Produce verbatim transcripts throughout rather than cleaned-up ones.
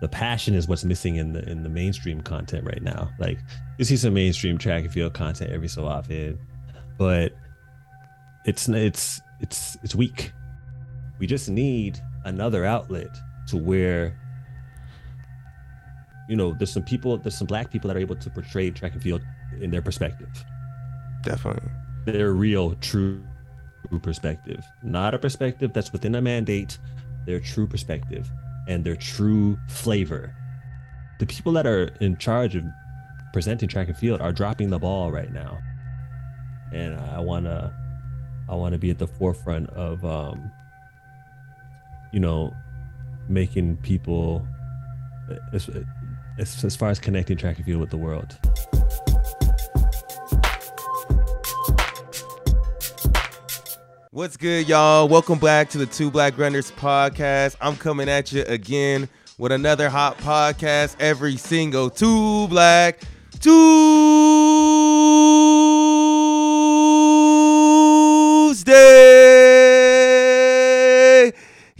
the passion is what's missing in the in the mainstream content right now. Like, you see some mainstream track and field content every so often, but it's it's it's it's weak. We just need another outlet to where, you know, there's some people, there's some black people that are able to portray track and field in their perspective. Definitely. Their real, true perspective, not a perspective that's within a mandate, their true perspective and their true flavor. The people that are in charge of presenting track and field are dropping the ball right now. And I want to, I want to be at the forefront of, um, you know, making people, as, as, as far as connecting track and field with the world. What's good, y'all? Welcome back to the Two Black Runners podcast. I'm coming at you again with another hot podcast every single Two Black, Tuesday.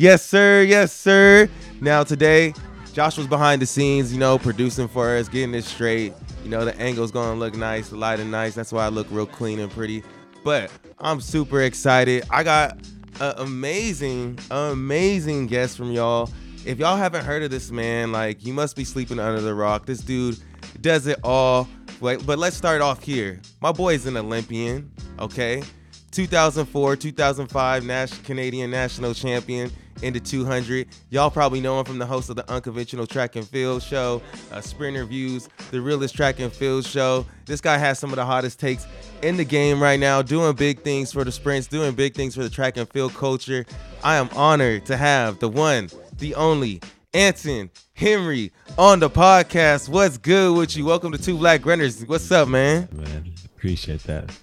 Yes, sir. Yes, sir. Now, today, Josh was behind the scenes, you know, producing for us, getting it straight. You know, the angle's going to look nice, the lighting nice. That's why I look real clean and pretty. But I'm super excited. I got an amazing, amazing guest from y'all. If y'all haven't heard of this man, like, you must be sleeping under the rock. This dude does it all. Like, but let's start off here. My boy's an Olympian, okay? two thousand four, two thousand five Nash- Canadian national champion in the two hundred. Y'all probably know him from the host of the Unconventional Track and Field Show, uh, Sprinter Views, the Realest Track and Field Show. This guy has some of the hottest takes in the game right now, doing big things for the sprints, doing big things for the track and field culture. I am honored to have the one, the only, Anson Henry on the podcast. What's good with you? Welcome to Two Black Runners. What's up, man? Man, appreciate that.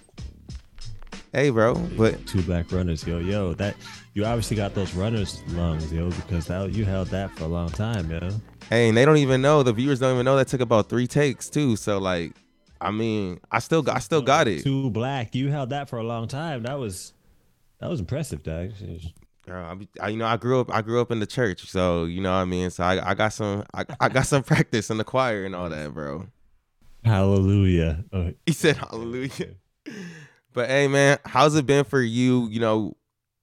Hey, bro. But Two Black Runners, yo, yo, that you obviously got those runners lungs, yo, because that, you held that for a long time, yo. Hey, and they don't even know. The viewers don't even know that took about three takes too. So, like, I mean, I still got, I still got it. Two Black, you held that for a long time. That was, that was impressive, dog. Girl, I, you know, I grew up, I grew up in the church, so you know what I mean. So I, I got some, I, I got some practice in the choir and all that, bro. Hallelujah. Oh. He said hallelujah. But hey, man, how's it been for you? You know,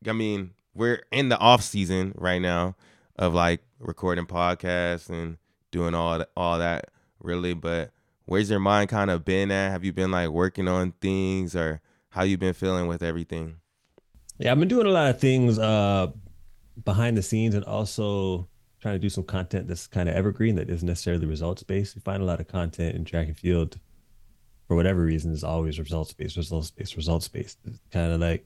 I mean, we're in the off season right now of like recording podcasts and doing all that, all that really. But where's your mind kind of been at? Have you been like working on things, or how you been feeling with everything? Yeah, I've been doing a lot of things uh, behind the scenes, and also trying to do some content that's kind of evergreen, that isn't necessarily results based. We find a lot of content in track and field, for whatever reason, is always results-based, results-based, results-based. It's kind of like,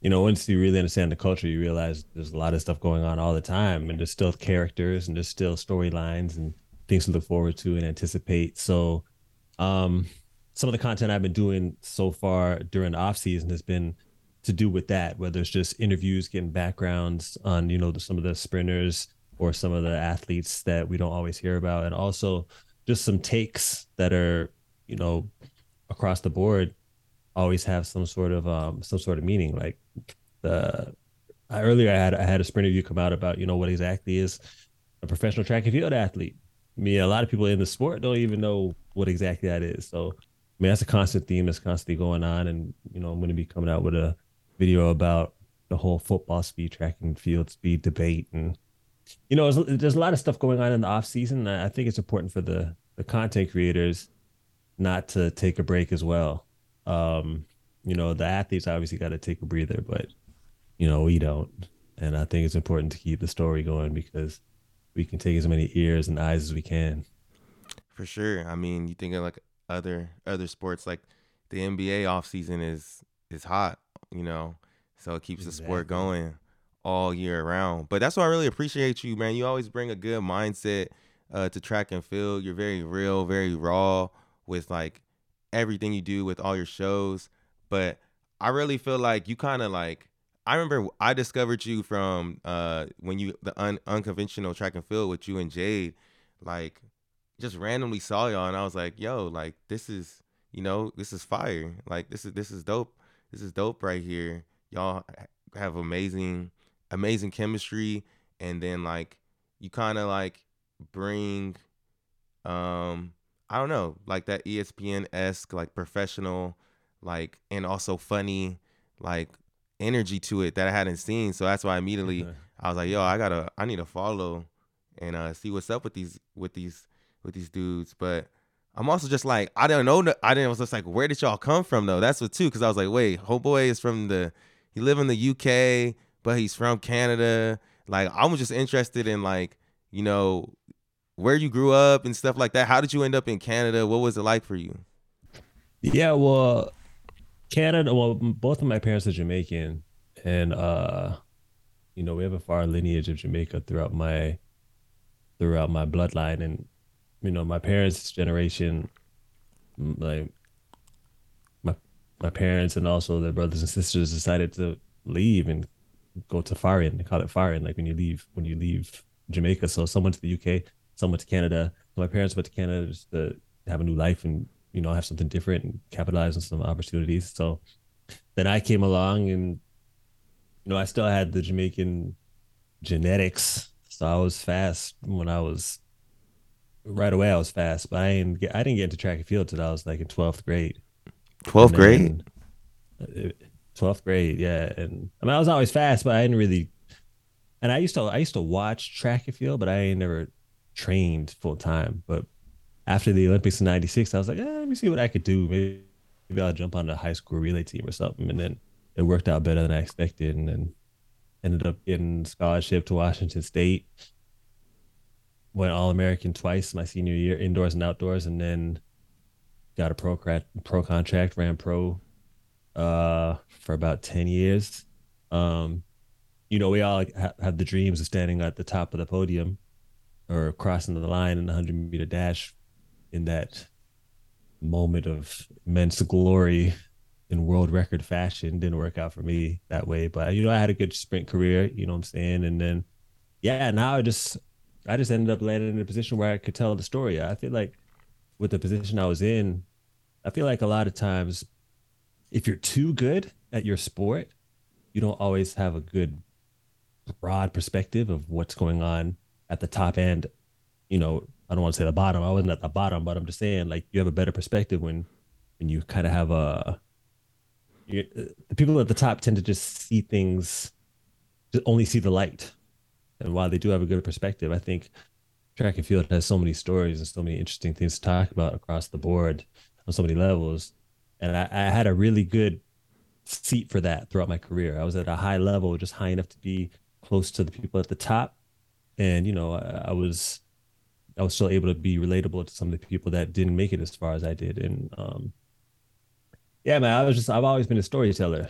you know, once you really understand the culture, you realize there's a lot of stuff going on all the time, and there's still characters and there's still storylines and things to look forward to and anticipate. So um, some of the content I've been doing so far during the off season has been to do with that, whether it's just interviews, getting backgrounds on, you know, some of the sprinters or some of the athletes that we don't always hear about. And also just some takes that are, you know, across the board, always have some sort of um some sort of meaning. Like the I, earlier, I had I had a sprint review come out about, you know, what exactly is a professional track and field athlete. I mean, a lot of people in the sport don't even know what exactly that is. So, I mean, that's a constant theme that's constantly going on. And you know, I'm going to be coming out with a video about the whole football speed, track and field speed debate, and you know, there's, there's a lot of stuff going on in the off season. I think it's important for the the content creators not to take a break as well. Um, you know, the athletes obviously got to take a breather, but you know, we don't. And I think it's important to keep the story going, because we can take as many ears and eyes as we can. For sure. I mean, you think of like other other sports, like the N B A offseason is is hot, you know, so it keeps exactly. the sport going all year around. But that's why I really appreciate you, man. You always bring a good mindset uh, to track and field. You're very real, very raw with like everything you do with all your shows. But I really feel like you kind of like, I remember I discovered you from uh when you the un- unconventional track and field with you and Jade, like just randomly saw y'all and I was like, yo, like this is, you know, this is fire. Like this is this is dope. This is dope right here. Y'all have amazing, amazing chemistry. And then like you kind of like bring, um, I don't know, like that E S P N-esque, like professional, like, and also funny, like energy to it that I hadn't seen. So that's why immediately okay. I was like, yo, I gotta, I need to follow and uh, see what's up with these, with these, with these dudes. But I'm also just like, I don't know. I didn't I was just like, where did y'all come from though? That's what too. Cause I was like, wait, homeboy is from the, he live in the U K, but he's from Canada. Like, I was just interested in like, you know, where you grew up and stuff like that. How did you end up in Canada? What was it like for you? Yeah, well, Canada, well, both of my parents are Jamaican, and, uh, you know, we have a far lineage of Jamaica throughout my, throughout my bloodline. And, you know, my parents' generation, like my, my parents and also their brothers and sisters decided to leave and go to foreign. They call it foreign, like when you leave, when you leave Jamaica. So someone to the U K, someone to Canada. My parents went to Canada just to have a new life and, you know, have something different and capitalize on some opportunities. So then I came along and, you know, I still had the Jamaican genetics. So I was fast when I was, right away I was fast, but I didn't get, I didn't get into track and field till I was like in twelfth grade. twelfth grade? twelfth grade, yeah. And I mean, I was always fast, but I didn't really, and I used to, I used to watch track and field, but I ain't never trained full time. But after the Olympics in ninety-six, I was like, eh, let me see what I could do. Maybe, maybe I'll jump on the high school relay team or something. And then it worked out better than I expected. And then ended up getting scholarship to Washington State. Went All-American twice my senior year, indoors and outdoors. And then got a pro, pro contract, ran pro uh, for about ten years. Um, you know, we all ha- have the dreams of standing at the top of the podium or crossing the line in the one hundred meter dash. In that moment of immense glory in world record fashion, didn't work out for me that way. But, you know, I had a good sprint career, you know what I'm saying? And then, yeah, now I just, I just ended up landing in a position where I could tell the story. I feel like with the position I was in, I feel like a lot of times if you're too good at your sport, you don't always have a good broad perspective of what's going on at the top end, you know, I don't want to say the bottom. I wasn't at the bottom, but I'm just saying, like, you have a better perspective when, when you kind of have a, you, the people at the top tend to just see things, just only see the light. And while they do have a good perspective, I think track and field has so many stories and so many interesting things to talk about across the board on so many levels. And I, I had a really good seat for that throughout my career. I was at a high level, just high enough to be close to the people at the top. And, you know, I, I was, I was still able to be relatable to some of the people that didn't make it as far as I did. And, um, yeah, man, I was just, I've always been a storyteller.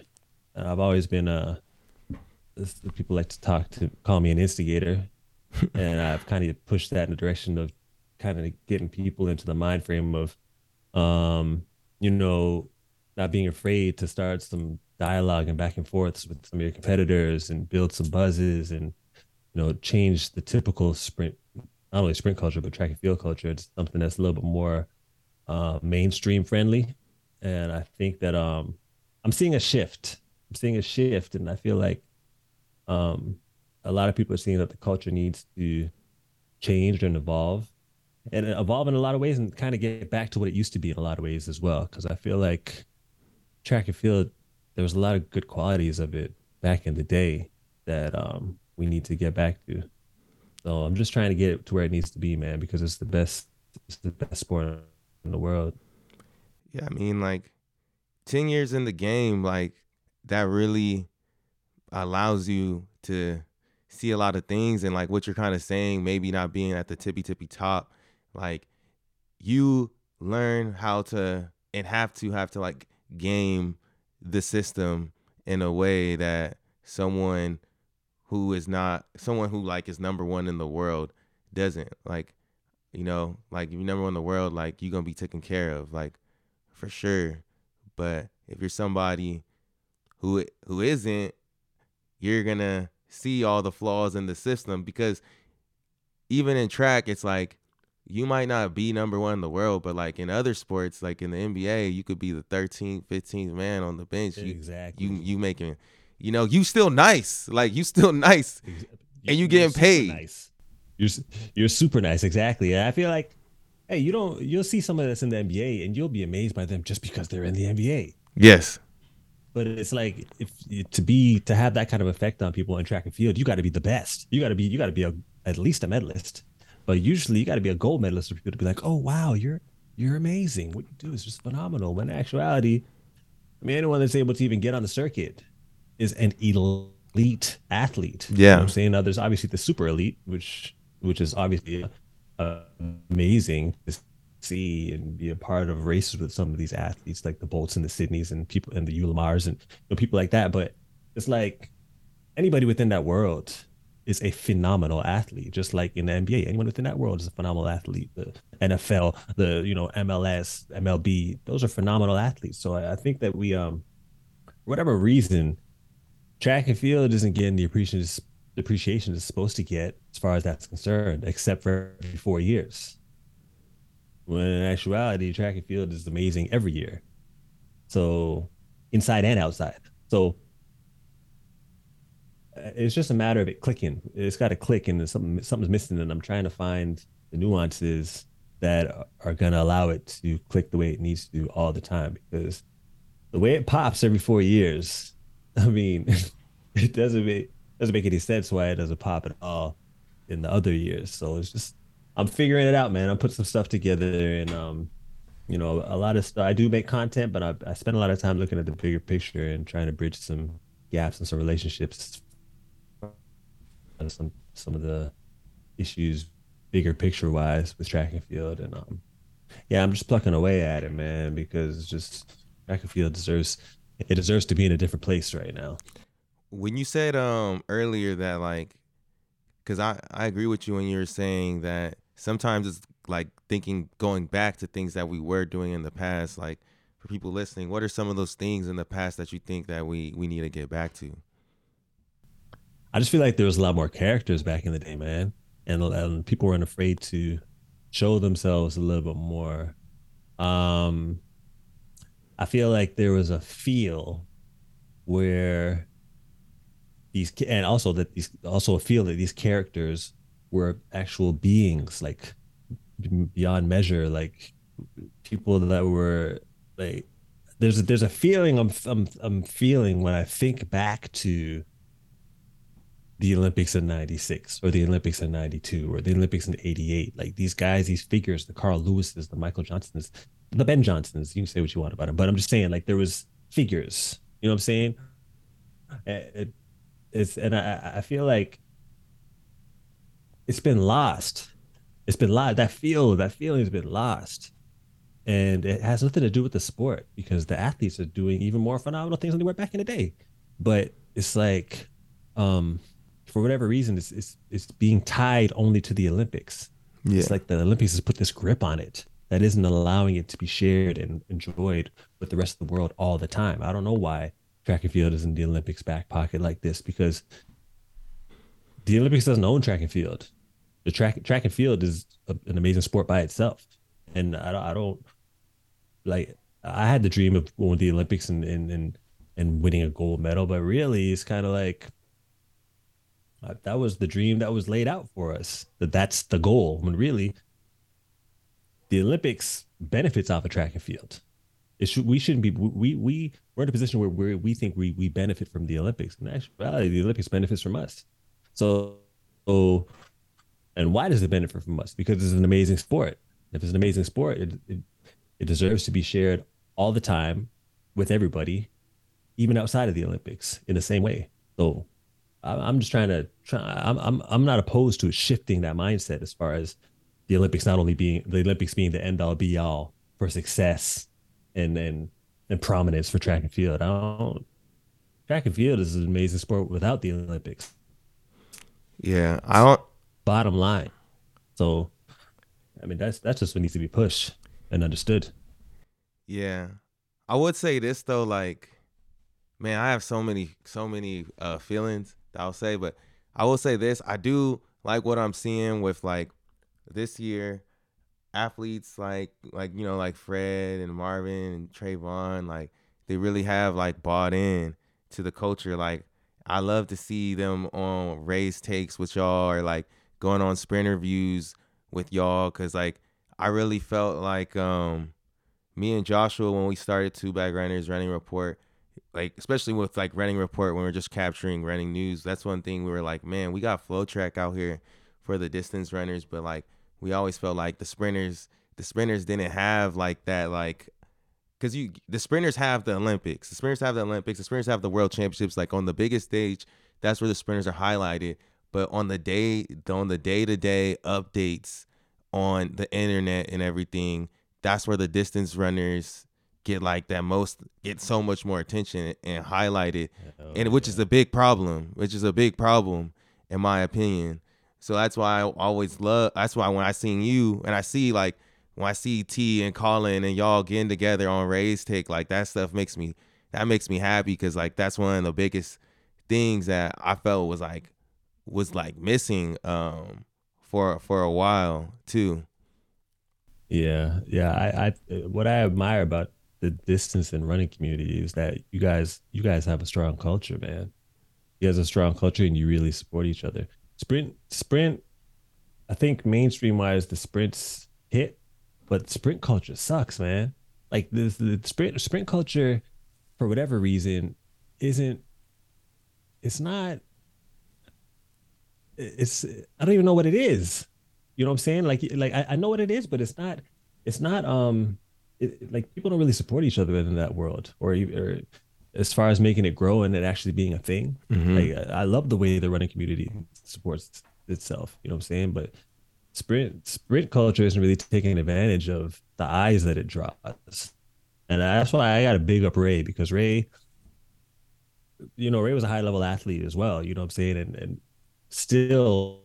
I've always been, uh, people like to talk to call me an instigator. And I've kind of pushed that in the direction of kind of getting people into the mind frame of, um, you know, not being afraid to start some dialogue and back and forth with some of your competitors and build some buzzes and, you know, change the typical sprint, not only sprint culture, but track and field culture. It's something that's a little bit more uh, mainstream friendly. And I think that um, I'm seeing a shift. I'm seeing a shift. And I feel like um, a lot of people are seeing that the culture needs to change and evolve and evolve in a lot of ways and kind of get back to what it used to be in a lot of ways as well. Because I feel like track and field, there was a lot of good qualities of it back in the day that um, we need to get back to. So I'm just trying to get it to where it needs to be, man, because it's the best, it's the best sport in the world. Yeah, I mean, like ten years in the game, like that really allows you to see a lot of things. And like what you're kind of saying, maybe not being at the tippy, tippy top, like you learn how to and have to have to like game the system in a way that someone who is not someone who like is number one in the world doesn't like, you know, like if you're number one in the world, like you're going to be taken care of, like for sure. But if you're somebody who, who isn't, you're going to see all the flaws in the system, because even in track, it's like, you might not be number one in the world, but like in other sports, like in the N B A, you could be the thirteenth, fifteenth man on the bench. Exactly. You, you, you making, you know, you still nice, like you still nice, and you, you getting paid. Nice. You're you're super nice, exactly. And I feel like, hey, you don't you'll see somebody that's in the N B A and you'll be amazed by them just because they're in the N B A. Yes. But it's like if to be to have that kind of effect on people in track and field, you got to be the best. You got to be you got to be a, at least a medalist. But usually you got to be a gold medalist for people to be like, "Oh wow, you're you're amazing. What you do is just phenomenal." When in actuality, I mean, anyone that's able to even get on the circuit is an elite athlete. Yeah, you know what I'm saying? Now there's obviously the super elite, which which is obviously uh, amazing to see and be a part of races with some of these athletes, like the Bolts and the Sydneys and people and the Ulamars and you know, people like that. But it's like anybody within that world is a phenomenal athlete, just like in the N B A. Anyone within that world is a phenomenal athlete. The N F L, the you know M L S, M L B, those are phenomenal athletes. So I, I think that we, um, for whatever reason, track and field isn't getting the appreciation the appreciation it's supposed to get as far as that's concerned, except for every four years. When in actuality, track and field is amazing every year, so inside and outside. So it's just a matter of it clicking. It's got to click, and something something's missing, and I'm trying to find the nuances that are going to allow it to click the way it needs to do all the time. Because the way it pops every four years, I mean, it doesn't make doesn't make any sense why it doesn't pop at all in the other years. So it's just I'm figuring it out, man. I'm putting some stuff together, and um, you know, a lot of stuff. I do make content, but I I spend a lot of time looking at the bigger picture and trying to bridge some gaps and some relationships. Some some of the issues, bigger picture wise, with track and field, and um, yeah, I'm just plucking away at it, man, because it's just track and field deserves it deserves to be in a different place right now. When you said um earlier that like, because I I agree with you when you're saying that sometimes it's like thinking going back to things that we were doing in the past. Like for people listening, what are some of those things in the past that you think that we we need to get back to? I just feel like there was a lot more characters back in the day, man. And, and people weren't afraid to show themselves a little bit more. Um, I feel like there was a feel where these, and also that these, also a feel that these characters were actual beings, like beyond measure, like people that were like, there's a, there's a feeling I'm, I'm, I'm feeling when I think back to the Olympics in ninety-six or the Olympics in ninety-two or the Olympics in eighty-eight. Like these guys, these figures, the Carl Lewises, the Michael Johnsons, the Ben Johnsons, you can say what you want about them, but I'm just saying like there was figures, you know what I'm saying? It, it's, and I, I feel like it's been lost. It's been lost. That feel, that feeling has been lost. And it has nothing to do with the sport because the athletes are doing even more phenomenal things than they were back in the day. But it's like, um, for whatever reason, it's, it's it's being tied only to the Olympics. Yeah. It's like the Olympics has put this grip on it that isn't allowing it to be shared and enjoyed with the rest of the world all the time. I don't know why track and field is in the Olympics back pocket like this, because the Olympics doesn't own track and field. The track track and field is a, an amazing sport by itself. And I don't, I don't like, I had the dream of going to the Olympics and, and, and, and winning a gold medal, but really it's kind of like, that was the dream that was laid out for us, that that's the goal, when really the Olympics benefits off of track and field. It should, we shouldn't be, we, we, we're in a position where we we think we, we benefit from the Olympics. In actuality, the Olympics benefits from us. So, so, and why does it benefit from us? Because it's an amazing sport. If it's an amazing sport, it, it, it deserves to be shared all the time with everybody, even outside of the Olympics in the same way. So, I'm just trying to try. I'm I'm I'm not opposed to shifting that mindset as far as the Olympics not only being the Olympics being the end all be all for success and and and prominence for track and field. I don't. Track and field is an amazing sport without the Olympics. Yeah, I don't. Bottom line. So, I mean, that's that's just what needs to be pushed and understood. Yeah, I would say this though, like, man, I have so many so many uh, feelings. I'll say, but I will say this. I do like what I'm seeing with like this year athletes like like you know like Fred and Marvin and Trayvon, like they really have like bought in to the culture. Like I love to see them on Race Takes with y'all, or like going on Sprinter Views with y'all, because like I really felt like um, me and Joshua, when we started Two Black Runners, Running Report, like especially with like Running Report, when we're just capturing running news, that's one thing we were like, man, we got Flow Track out here for the distance runners, but like we always felt like the sprinters, the sprinters didn't have like that, like, because you the sprinters have the Olympics, the sprinters have the Olympics, the sprinters have the World Championships, like on the biggest stage, that's where the sprinters are highlighted. But on the day, on the day-to-day updates on the internet and everything, that's where the distance runners get like that most, get so much more attention and highlighted, oh, and which yeah. is a big problem, which is a big problem in my opinion. So that's why I always love, that's why when I seen you and I see like, when I see T and Colin and y'all getting together on Race Take, like that stuff makes me, that makes me happy, because like that's one of the biggest things that I felt was like, was like missing um, for for a while too. Yeah, yeah. I, I what I admire about the distance and running community is that you guys, you guys have a strong culture, man. You guys have a strong culture, and you really support each other. Sprint, sprint. I think mainstream wise, the sprints hit. But sprint culture sucks, man. Like this, the sprint sprint culture, for whatever reason, isn't. It's not. It's I don't even know what it is. You know what I'm saying? Like, like I, I know what it is, but it's not. It's not. Um, it, like people don't really support each other in that world, or, or as far as making it grow and it actually being a thing. Mm-hmm. Like I, I love the way the running community supports itself. You know what I'm saying? But. Sprint sprint culture isn't really taking advantage of the eyes that it draws, and that's why I got to big up Ray, because Ray, you know, Ray was a high level athlete as well. You know what I'm saying, and and still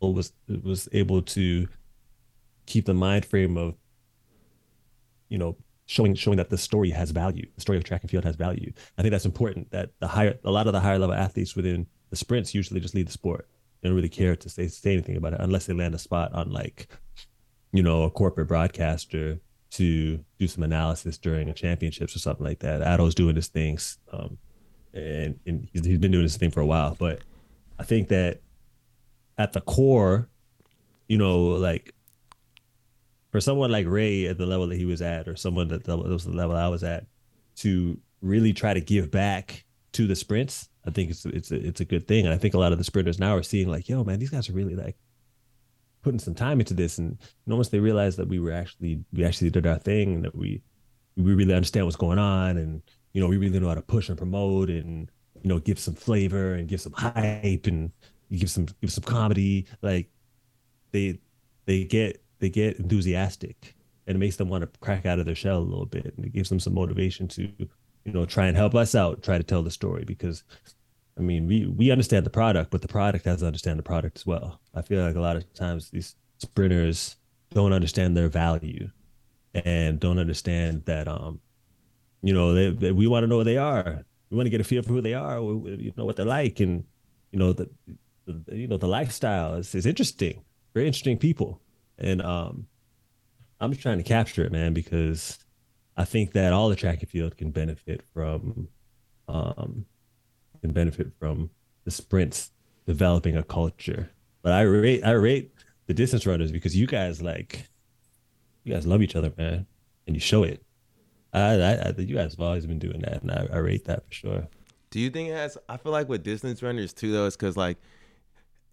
was was able to keep the mind frame of, you know, showing showing that the story has value, the story of track and field has value. I think that's important. That the higher a lot of the higher level athletes within the sprints usually just leave the sport. Don't really care to say, say anything about it unless they land a spot on, like, you know, a corporate broadcaster to do some analysis during a championships or something like that. Ado's doing his things, um, and, and he's, he's been doing his thing for a while. But I think that at the core, you know, like for someone like Ray at the level that he was at, or someone that was the level I was at, to really try to give back to the sprints, I think it's it's a, it's a good thing. And I think a lot of the sprinters now are seeing like, yo, man, these guys are really like putting some time into this. And once they realized that we were actually, we actually did our thing, and that we, we really understand what's going on. And, you know, we really know how to push and promote and, you know, give some flavor and give some hype and give some, give some comedy. Like they, they get, they get enthusiastic, and it makes them want to crack out of their shell a little bit. And it gives them some motivation to, you know, try and help us out, try to tell the story, because I mean, we, we understand the product, but the product has to understand the product as well. I feel like a lot of times these sprinters don't understand their value and don't understand that, um, you know, they, they, we want to know who they are. We want to get a feel for who they are, we, you know, what they're like. And, you know, the, the you know, the lifestyle is, is interesting, very interesting people. And um, I'm just trying to capture it, man, because I think that all the track and field can benefit from, um, can benefit from the sprints developing a culture. But I rate I rate the distance runners, because you guys like you guys love each other, man, and you show it. I, I, I you guys have always been doing that, and I, I rate that for sure. Do you think it has? I feel like with distance runners too, though, it's because like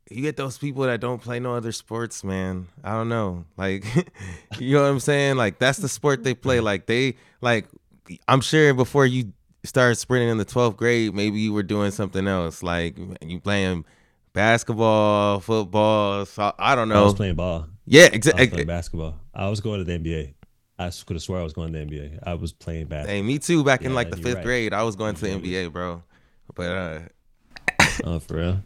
you get those people that don't play no other sports, man. I don't know, like you know what I'm saying? Like that's the sport they play. Like they like I'm sure before you started sprinting in the twelfth grade, maybe you were doing something else, like you playing basketball, football, so, I don't know. I was playing ball. Yeah, exactly. I was playing basketball. I was going to the N B A. I could have sworn I was going to the N B A. I was playing basketball. Hey, me too. Back yeah, in like the fifth right. grade, I was going to the N B A, bro. But uh, oh, for real.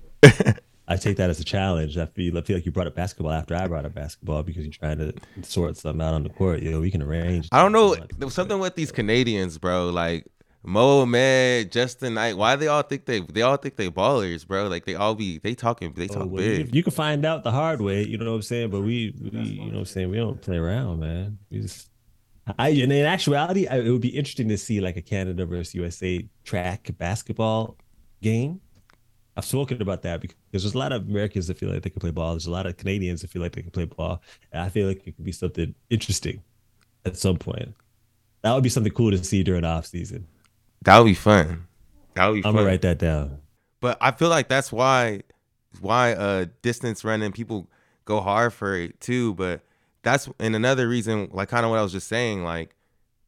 I take that as a challenge. I feel, I feel like you brought up basketball after I brought up basketball, because you're trying to sort something out on the court. You know, we can arrange. I don't know. There was something with these Canadians, bro. Like Mo, Med, Justin Knight, why they all think they they all think they ballers, bro? Like they all be they talking they talk oh, well, big. You, you can find out the hard way, you know what I'm saying? But we, we you know what I'm saying, we don't play around, man. We just I and in actuality, I, it would be interesting to see like a Canada versus U S A track basketball game. I've spoken about that because there's a lot of Americans that feel like they can play ball. There's a lot of Canadians that feel like they can play ball. And I feel like it could be something interesting at some point. That would be something cool to see during the off season. That would be fun. That would be I'm fun. I'm going to write that down. But I feel like that's why why uh, distance running, people go hard for it too. But that's and another reason, like kind of what I was just saying, like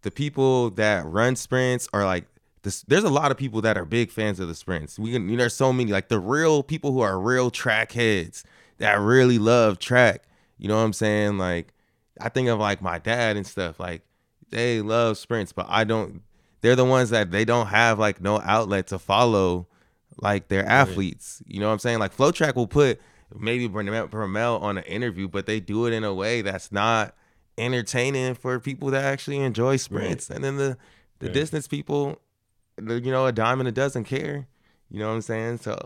the people that run sprints are like, this, there's a lot of people that are big fans of the sprints. We can, you know, there's so many, like the real people who are real track heads that really love track. You know what I'm saying? Like, I think of like my dad and stuff, like they love sprints, but I don't, they're the ones that they don't have like no outlet to follow like their athletes. You know what I'm saying? Like Flow Track will put maybe Bernard Williams on an interview, but they do it in a way that's not entertaining for people that actually enjoy sprints. Right. And then the, the right. distance people, you know, a dime and a dozen care. You know what I'm saying? So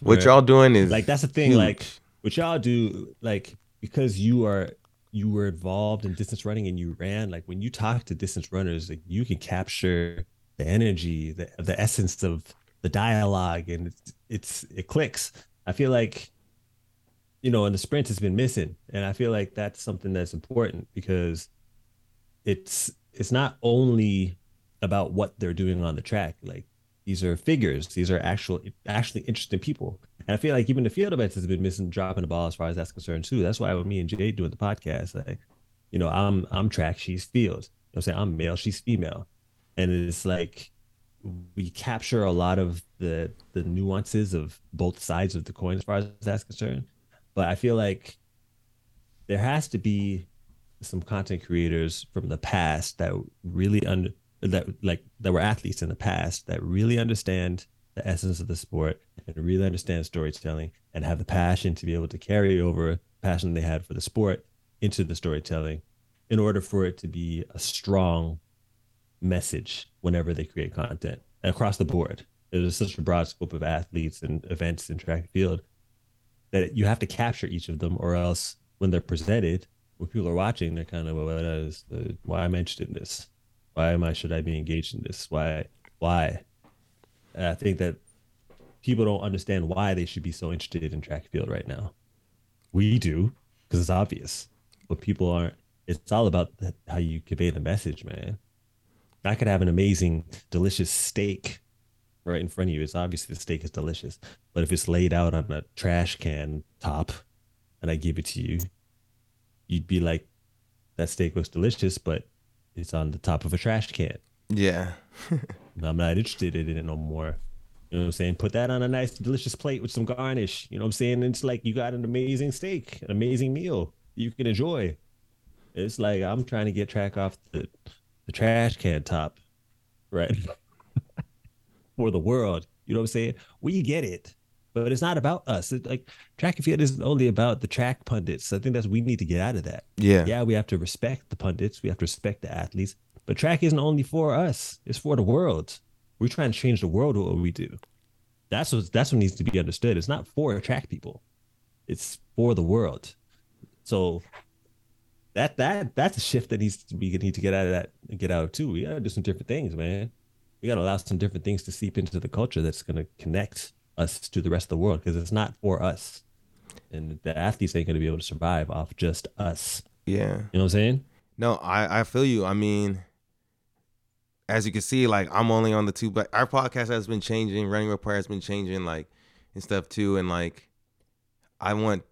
what right. y'all doing is like, that's the thing. Huge. Like what y'all do, like, because you are, you were involved in distance running and you ran, like when you talk to distance runners, like you can capture the energy, the, the essence of the dialogue, and it's, it's, it clicks. I feel like, you know, in the sprints it's been missing. And I feel like that's something that's important because it's, it's not only about what they're doing on the track. Like these are figures, these are actual, actually interesting people. And I feel like even the field events has been missing, dropping the ball as far as that's concerned too. That's why with me and Jade doing the podcast, like, you know, I'm, I'm track, she's field. You know what I'm saying? I'm male, she's female. And it's like, we capture a lot of the, the nuances of both sides of the coin as far as that's concerned. But I feel like there has to be some content creators from the past that really under, that like that were athletes in the past that really understand the essence of the sport and really understand storytelling and have the passion to be able to carry over passion they had for the sport into the storytelling in order for it to be a strong message whenever they create content. And across the board, there's such a broad scope of athletes and events in track and field that you have to capture each of them, or else when they're presented, when people are watching, they're kind of, well, that is the, why I'm interested in this. Why am I, should I be engaged in this? Why, why? And I think that people don't understand why they should be so interested in track and field right now. We do, because it's obvious, but people aren't. It's all about the, how you convey the message, man. I could have an amazing, delicious steak right in front of you. It's obviously the steak is delicious, but if it's laid out on a trash can top and I give it to you, you'd be like, that steak looks delicious, but it's on the top of a trash can. Yeah. I'm not interested in it no more. You know what I'm saying? Put that on a nice, delicious plate with some garnish. You know what I'm saying? It's like you got an amazing steak, an amazing meal you can enjoy. It's like I'm trying to get track off the, the trash can top, right? For the world. You know what I'm saying? We get it, but it's not about us. It's like track and field isn't only about the track pundits. I think that's, we need to get out of that. Yeah. Yeah. We have to respect the pundits. We have to respect the athletes, but track isn't only for us. It's for the world. We're trying to change the world with what we do. That's what, that's what needs to be understood. It's not for track people. It's for the world. So that, that, that's a shift that needs to be, need to get out of that and get out of too. We gotta do some different things, man. We gotta allow some different things to seep into the culture that's gonna connect us to the rest of the world, because it's not for us, and the athletes ain't gonna be able to survive off just us. Yeah, you know what I'm saying? No, I, I feel you. I mean, as you can see, like I'm only on the two, but our podcast has been changing. Running Report has been changing, like and stuff too. And like, I want,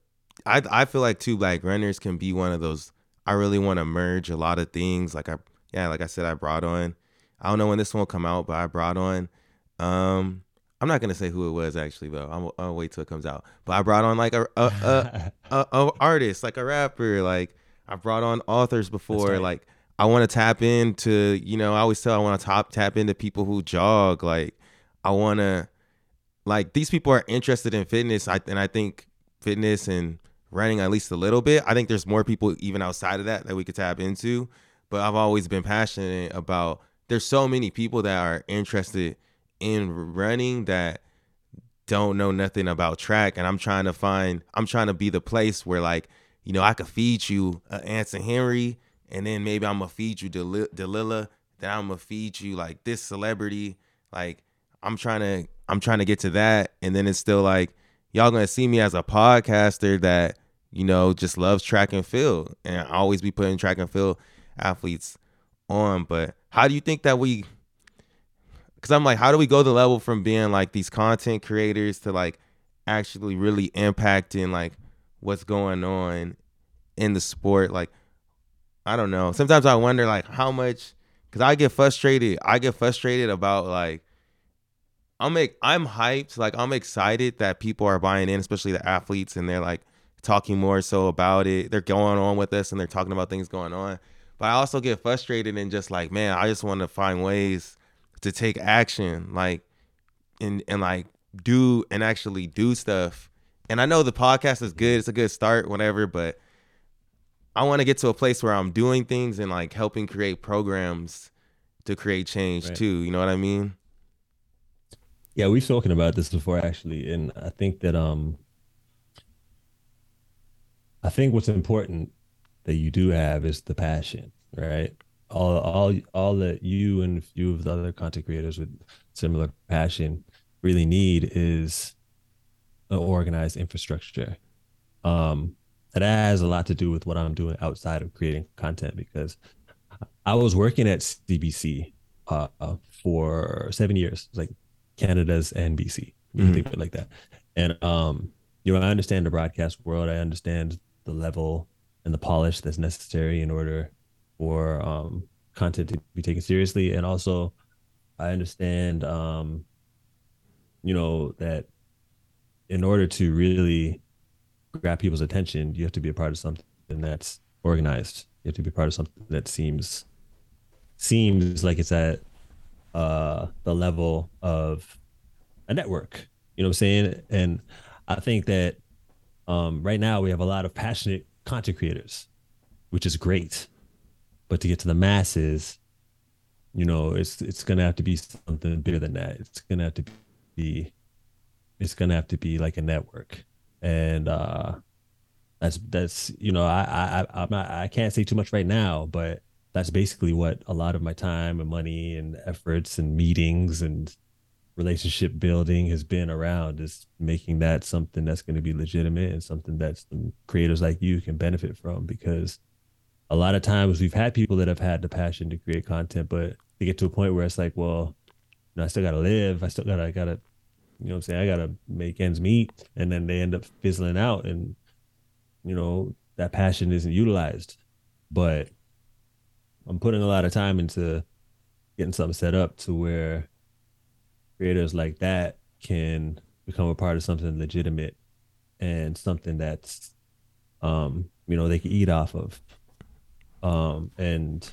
I I feel like Two Black Runners can be one of those. I really want to merge a lot of things. Like I, yeah, like I said, I brought on. I don't know when this one will come out, but I brought on. Um, I'm not gonna say who it was actually, though. I'll, I'll wait till it comes out. But I brought on like a a, a, a, a artist, like a rapper. Like I brought on authors before. Right. Like I want to tap into, you know, I always tell I want to top tap into people who jog. Like I want to, like these people are interested in fitness. I and I think fitness and running at least a little bit. I think there's more people even outside of that that we could tap into. But I've always been passionate about. There's so many people that are interested in running that don't know nothing about track, and I'm trying to find I'm trying to be the place where, like, you know, I could feed you uh, Anson Henry, and then maybe I'm gonna feed you Del- Delilah, then I'm gonna feed you like this celebrity. Like I'm trying to I'm trying to get to that. And then it's still like, y'all going to see me as a podcaster that, you know, just loves track and field. And I always be putting track and field athletes on. But how do you think that we, because I'm like, how do we go the level from being like these content creators to like actually really impacting like what's going on in the sport? Like, I don't know. Sometimes I wonder like how much, because I get frustrated. I get frustrated about like, I'm like, I'm hyped. Like, I'm excited that people are buying in, especially the athletes. And they're like talking more so about it. They're going on with us and they're talking about things going on. But I also get frustrated and just like, man, I just want to find ways to take action, like, and, and like do and actually do stuff. And I know the podcast is good. It's a good start, whatever. But I want to get to a place where I'm doing things and like helping create programs to create change right. too. You know what I mean? Yeah, we've spoken about this before actually. And I think that, um, I think what's important that you do have is the passion, right? All, all, all that you and a few of the other content creators with similar passion really need is an organized infrastructure. Um, and that has a lot to do with what I'm doing outside of creating content, because I was working at C B C uh, for seven years, like Canada's N B C, mm-hmm. think of it like that. And, um, you know, I understand the broadcast world. I understand the level and the polish that's necessary in order for um, content to be taken seriously. And also I understand, um, you know, that in order to really grab people's attention, you have to be a part of something that's organized. You have to be a part of something that seems, seems like it's at uh, the level of a network, you know what I'm saying? And I think that um, right now we have a lot of passionate content creators, which is great, but to get to the masses, you know, it's it's gonna have to be something bigger than that. It's gonna have to be, it's gonna have to be like a network, and uh, that's that's you know, I I I'm not, I can't say too much right now, but that's basically what a lot of my time and money and efforts and meetings and relationship building has been around, is making that something that's going to be legitimate and something that creators like you can benefit from. Because a lot of times we've had people that have had the passion to create content, but they get to a point where it's like, well, you know, I still got to live. I still got to, got to, you know what I'm saying? I got to make ends meet. And then they end up fizzling out and, you know, that passion isn't utilized. But I'm putting a lot of time into getting something set up to where creators like that can become a part of something legitimate and something that's, um, you know, they can eat off of. Um, and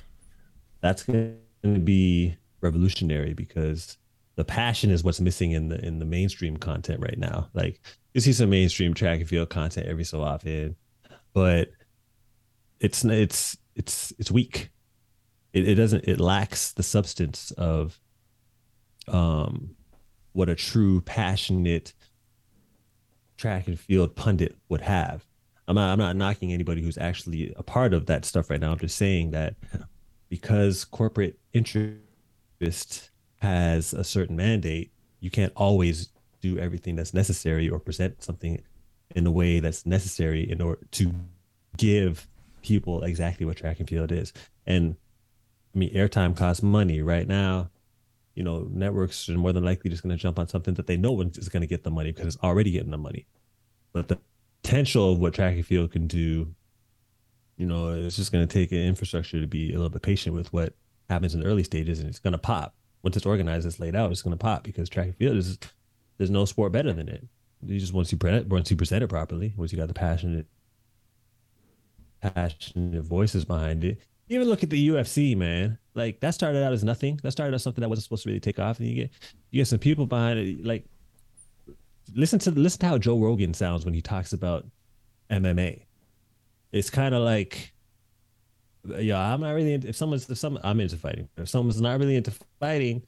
that's going to be revolutionary, because the passion is what's missing in the, in the mainstream content right now. Like, you see some mainstream track and field content every so often, but it's, it's, it's, it's weak. It, it doesn't, it lacks the substance of, um, what a true passionate track and field pundit would have. I'm not, I'm not knocking anybody who's actually a part of that stuff right now. I'm just saying that because corporate interest has a certain mandate, you can't always do everything that's necessary or present something in a way that's necessary in order to give people exactly what track and field is. And I mean, airtime costs money right now. You know, networks are more than likely just going to jump on something that they know is going to get the money, because it's already getting the money. But the potential of what track and field can do, you know, it's just going to take an infrastructure to be a little bit patient with what happens in the early stages, and it's going to pop. Once it's organized, it's laid out, it's going to pop, because track and field is, there's no sport better than it. You just, once you present, once you present it properly, once you got the passionate, passionate voices behind it. Even look at the U F C, man. Like, that started out as nothing. That started out as something that wasn't supposed to really take off, and you get you get some people behind it. Like, listen to listen to how Joe Rogan sounds when he talks about M M A. It's kind of like, yeah, I'm not really into, if someone's if some I'm into fighting. If someone's not really into fighting,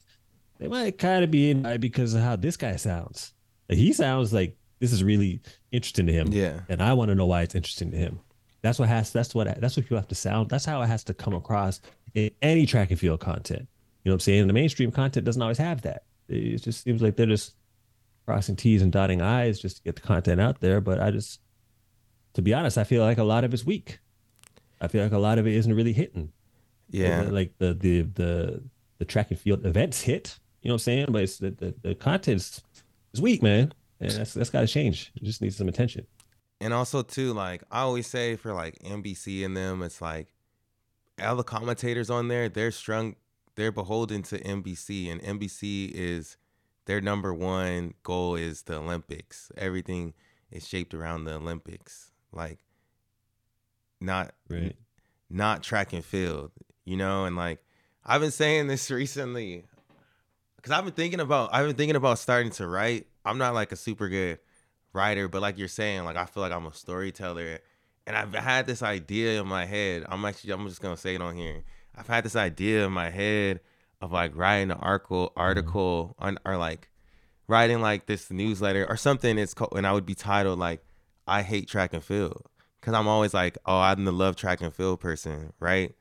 they might kind of be in because of how this guy sounds. Like, he sounds like this is really interesting to him. Yeah, and I want to know why it's interesting to him. That's what has. That's what. That's what people have to sound. That's how it has to come across in any track and field content. You know what I'm saying? The mainstream content doesn't always have that. It just seems like they're just crossing T's and dotting I's just to get the content out there. But I just, to be honest, I feel like a lot of it's weak. I feel like a lot of it isn't really hitting. Yeah. Like the, the, the, the track and field events hit, you know what I'm saying? But it's the, the, the content's is weak, man. And that's, that's gotta change. It just needs some attention. And also too, like I always say for like N B C and them, it's like all the commentators on there, they're strung, they're beholden to N B C, and N B C is their number one goal is the Olympics. Everything is shaped around the Olympics. Like not, right. not track and field, you know? And like, I've been saying this recently because I've been thinking about, I've been thinking about starting to write. I'm not like a super good writer, but like you're saying, like, I feel like I'm a storyteller, and I've had this idea in my head. I'm actually, I'm just going to say it on here. I've had this idea in my head of like writing an article, article on, or like writing like this newsletter or something. It's called, and I would be titled like, I hate track and field. Cause I'm always like, oh, I'm the love track and field person. Right.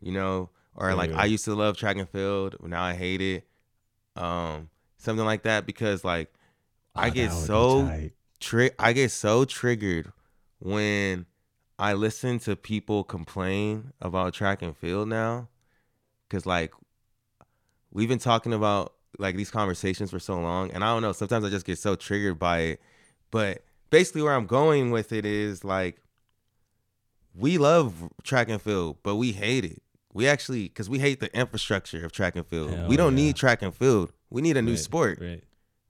You know, or like yeah. I used to love track and field. Now I hate it. Um, something like that. Because like, oh, I get so tri- I get so triggered when I listen to people complain about track and field now, because like we've been talking about like these conversations for so long, and I don't know, sometimes I just get so triggered by it. But basically where I'm going with it is like, we love track and field, but we hate it. We actually, because we hate the infrastructure of track and field. Hell we don't yeah. need track and field. We need a new right, sport. Right.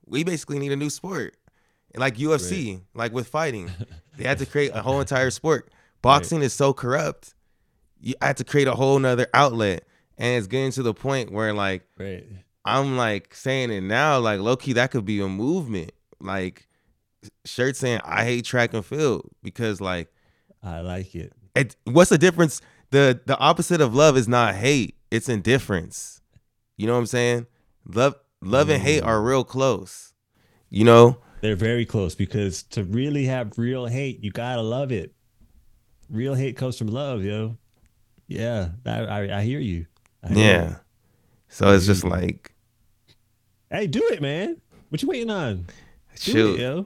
We basically need a new sport, like U F C, right. like with fighting. They had to create a whole entire sport. Boxing right. is so corrupt. You had to create a whole nother outlet, and it's getting to the point where like right. I'm like saying it now, like low key that could be a movement, like shirt saying I hate track and field because like I like it. it what's the difference? the The opposite of love is not hate; it's indifference. You know what I'm saying? Love. Love and hate are real close, you know? They're very close, because to really have real hate, you gotta love it. Real hate comes from love, yo. Yeah, I I, I hear you. I hear yeah. You. So I it's just you. Like... Hey, do it, man. What you waiting on? Do Shoot. It, yo.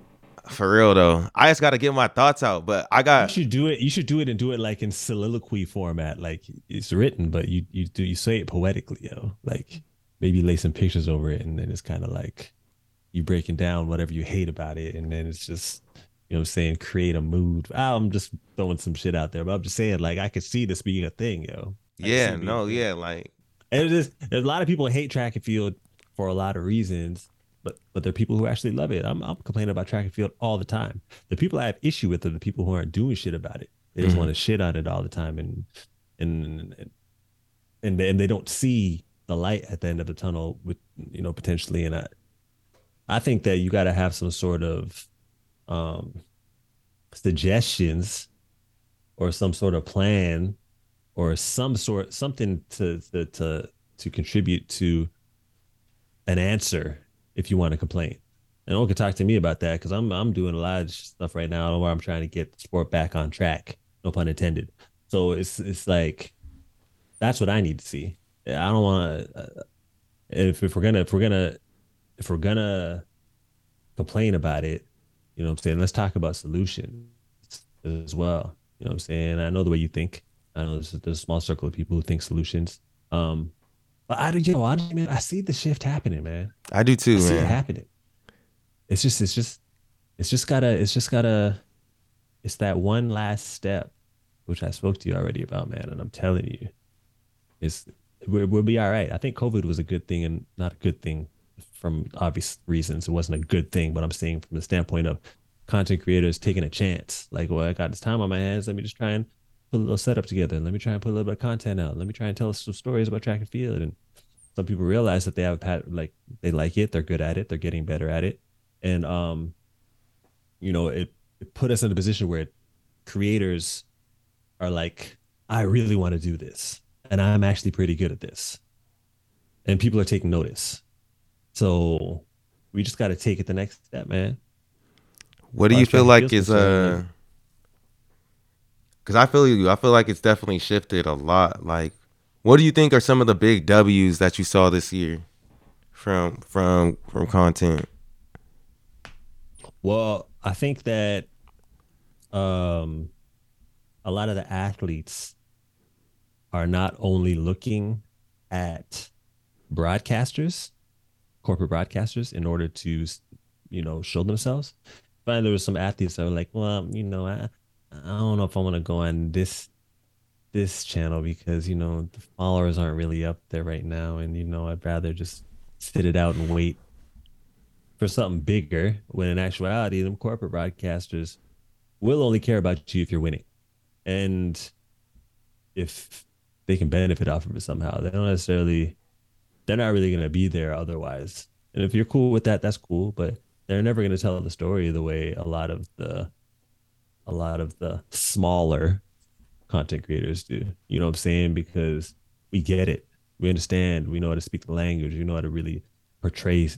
For real, though. I just gotta get my thoughts out, but I got... You should do it. You should do it and do it like in soliloquy format. Like, it's written, but you, you, do, you say it poetically, yo. Like... Maybe lay some pictures over it, and then it's kind of like you breaking down whatever you hate about it, and then it's just, you know what I'm saying, create a mood. I'm just throwing some shit out there, but I'm just saying, like, I could see this being a thing, yo. I yeah, no, yeah, like... And it is, there's a lot of people who hate track and field for a lot of reasons, but but there are people who actually love it. I'm, I'm complaining about track and field all the time. The people I have issue with are the people who aren't doing shit about it. They just mm-hmm. want to shit on it all the time, and and and, and, they, and they don't see... the light at the end of the tunnel with, you know, potentially. And I, I think that you got to have some sort of um, suggestions or some sort of plan or some sort, something to, to, to, to contribute to an answer if you want to complain. And no one can talk to me about that, because I'm, I'm doing a lot of stuff right now where I'm trying to get the sport back on track, no pun intended. So it's, it's like, that's what I need to see. I don't want to. Uh, if, if we're gonna, if we're gonna, if we're gonna complain about it, you know what I'm saying, let's talk about solutions as well. You know what I'm saying. I know the way you think. I know there's, there's a small circle of people who think solutions. Um, but I do. You know, I mean, I see the shift happening, man. I do too. I see man. it happening. It's just, it's just, it's just gotta, it's just gotta, it's that one last step, which I spoke to you already about, man. And I'm telling you, it's. We'll be all right. I think COVID was a good thing and not a good thing from obvious reasons. It wasn't a good thing, but I'm saying from the standpoint of content creators taking a chance. Like, well, I got this time on my hands. Let me just try and put a little setup together. Let me try and put a little bit of content out. Let me try and tell some stories about track and field. And some people realize that they have had, like, they like it. They're good at it. They're getting better at it. And, um, you know, it, it put us in a position where creators are like, I really want to do this. And I'm actually pretty good at this. And people are taking notice. So we just got to take it the next step, man. What do you feel like is uh because I feel you. I feel like it's definitely shifted a lot. Like, what do you think are some of the big W's that you saw this year from from from content? Well, I think that um, a lot of the athletes are not only looking at broadcasters, corporate broadcasters, in order to, you know, show themselves. But there were some athletes that were like, well, you know, I I don't know if I want to go on this this channel because, you know, the followers aren't really up there right now. And, you know, I'd rather just sit it out and wait for something bigger, when in actuality, them corporate broadcasters will only care about you if you're winning. And if they can benefit off of it somehow, they don't necessarily, they're not really going to be there otherwise. And if you're cool with that, that's cool, but they're never going to tell the story the way a lot of the, a lot of the smaller content creators do. You know what I'm saying? Because we get it. We understand. We know how to speak the language. We know how to really portray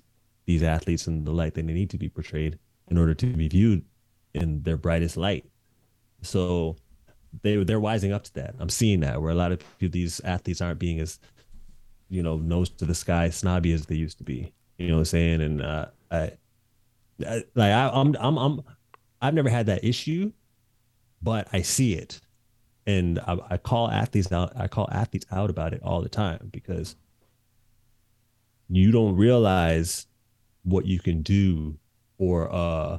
these athletes in the light that they need to be portrayed in order to be viewed in their brightest light. So they, they're wising up to that. I'm seeing that, where a lot of these athletes aren't being as, you know, nose to the sky snobby as they used to be. You know what I'm saying? And uh, I, I, like I, I'm, I'm, I'm, I've never had that issue, but I see it. And I, I call athletes out. I call athletes out about it all the time, because you don't realize what you can do for, uh,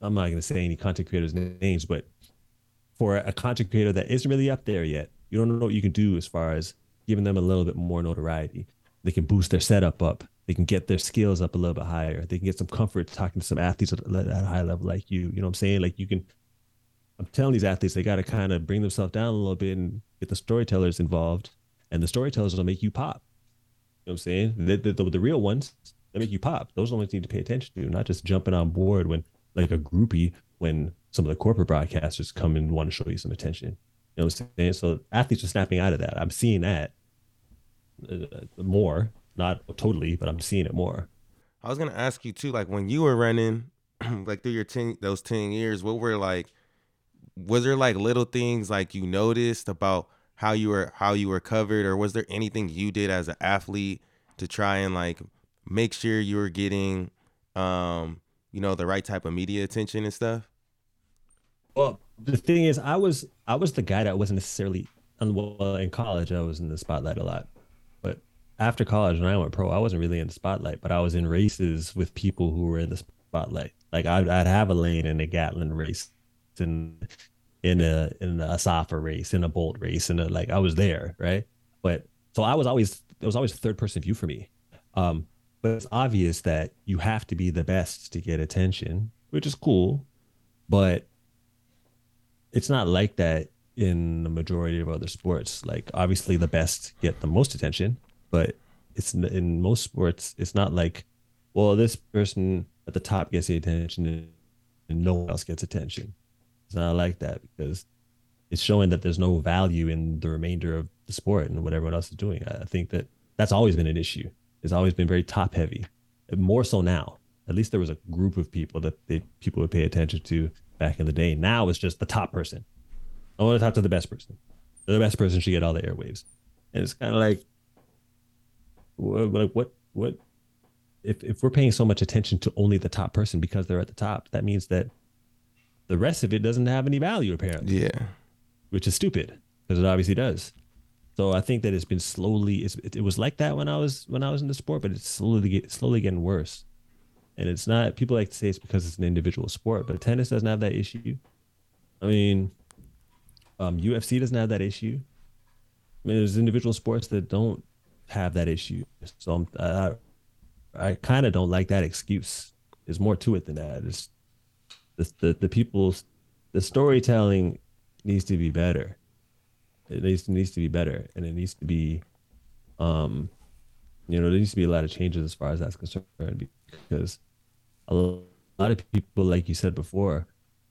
I'm not going to say any content creators' names, but for a content creator that isn't really up there yet, you don't know what you can do as far as giving them a little bit more notoriety. They can boost their setup up. They can get their skills up a little bit higher. They can get some comfort talking to some athletes at a high level like you. You know what I'm saying? Like, you can, I'm telling these athletes, they got to kind of bring themselves down a little bit and get the storytellers involved, and the storytellers will make you pop. You know what I'm saying? The, the, the, the real ones, they make you pop. Those are the ones you need to pay attention to, not just jumping on board when, like a groupie, when some of the corporate broadcasters come and want to show you some attention. You know what I'm saying? So athletes are snapping out of that. I'm seeing that uh, more, not totally, but I'm seeing it more. I was going to ask you too, like when you were running, like through your ten, those ten years, what were like, was there like little things like you noticed about how you were, how you were covered, or was there anything you did as an athlete to try and like make sure you were getting, um, you know, the right type of media attention and stuff? Well, the thing is, I was, I was the guy that wasn't necessarily, well, in college, I was in the spotlight a lot, but after college when I went pro, I wasn't really in the spotlight, but I was in races with people who were in the spotlight. Like I'd, I'd have Elaine in a Gatlin race, in in a in a Asafa race, in a Bolt race, and like I was there, right? But so I was always, it was always a third person view for me. Um, but it's obvious that you have to be the best to get attention, which is cool, but it's not like that in the majority of other sports. Like obviously the best get the most attention, but it's in most sports, it's not like, well, this person at the top gets the attention and no one else gets attention. It's not like that, because it's showing that there's no value in the remainder of the sport and what everyone else is doing. I think that that's always been an issue. It's always been very top heavy, more so now. At least there was a group of people that they, people would pay attention to back in the day. Now it's just the top person. I want to talk to the best person. The best person should get all the airwaves. And it's kind of like, like what, what, if, if we're paying so much attention to only the top person because they're at the top, that means that the rest of it doesn't have any value, apparently. Yeah, which is stupid, because it obviously does. So I think that it's been slowly. It's, it, it was like that when I was when I was in the sport, but it's slowly get, slowly getting worse. And it's not. People like to say it's because it's an individual sport, but tennis doesn't have that issue. I mean, um, U F C doesn't have that issue. I mean, there's individual sports that don't have that issue. So I'm, I, I kind of don't like that excuse. There's more to it than that. It's, The, the the people's, the storytelling needs to be better. It needs to, needs to be better, and it needs to be, um, you know, there needs to be a lot of changes as far as that's concerned, because a lot of people, like you said before,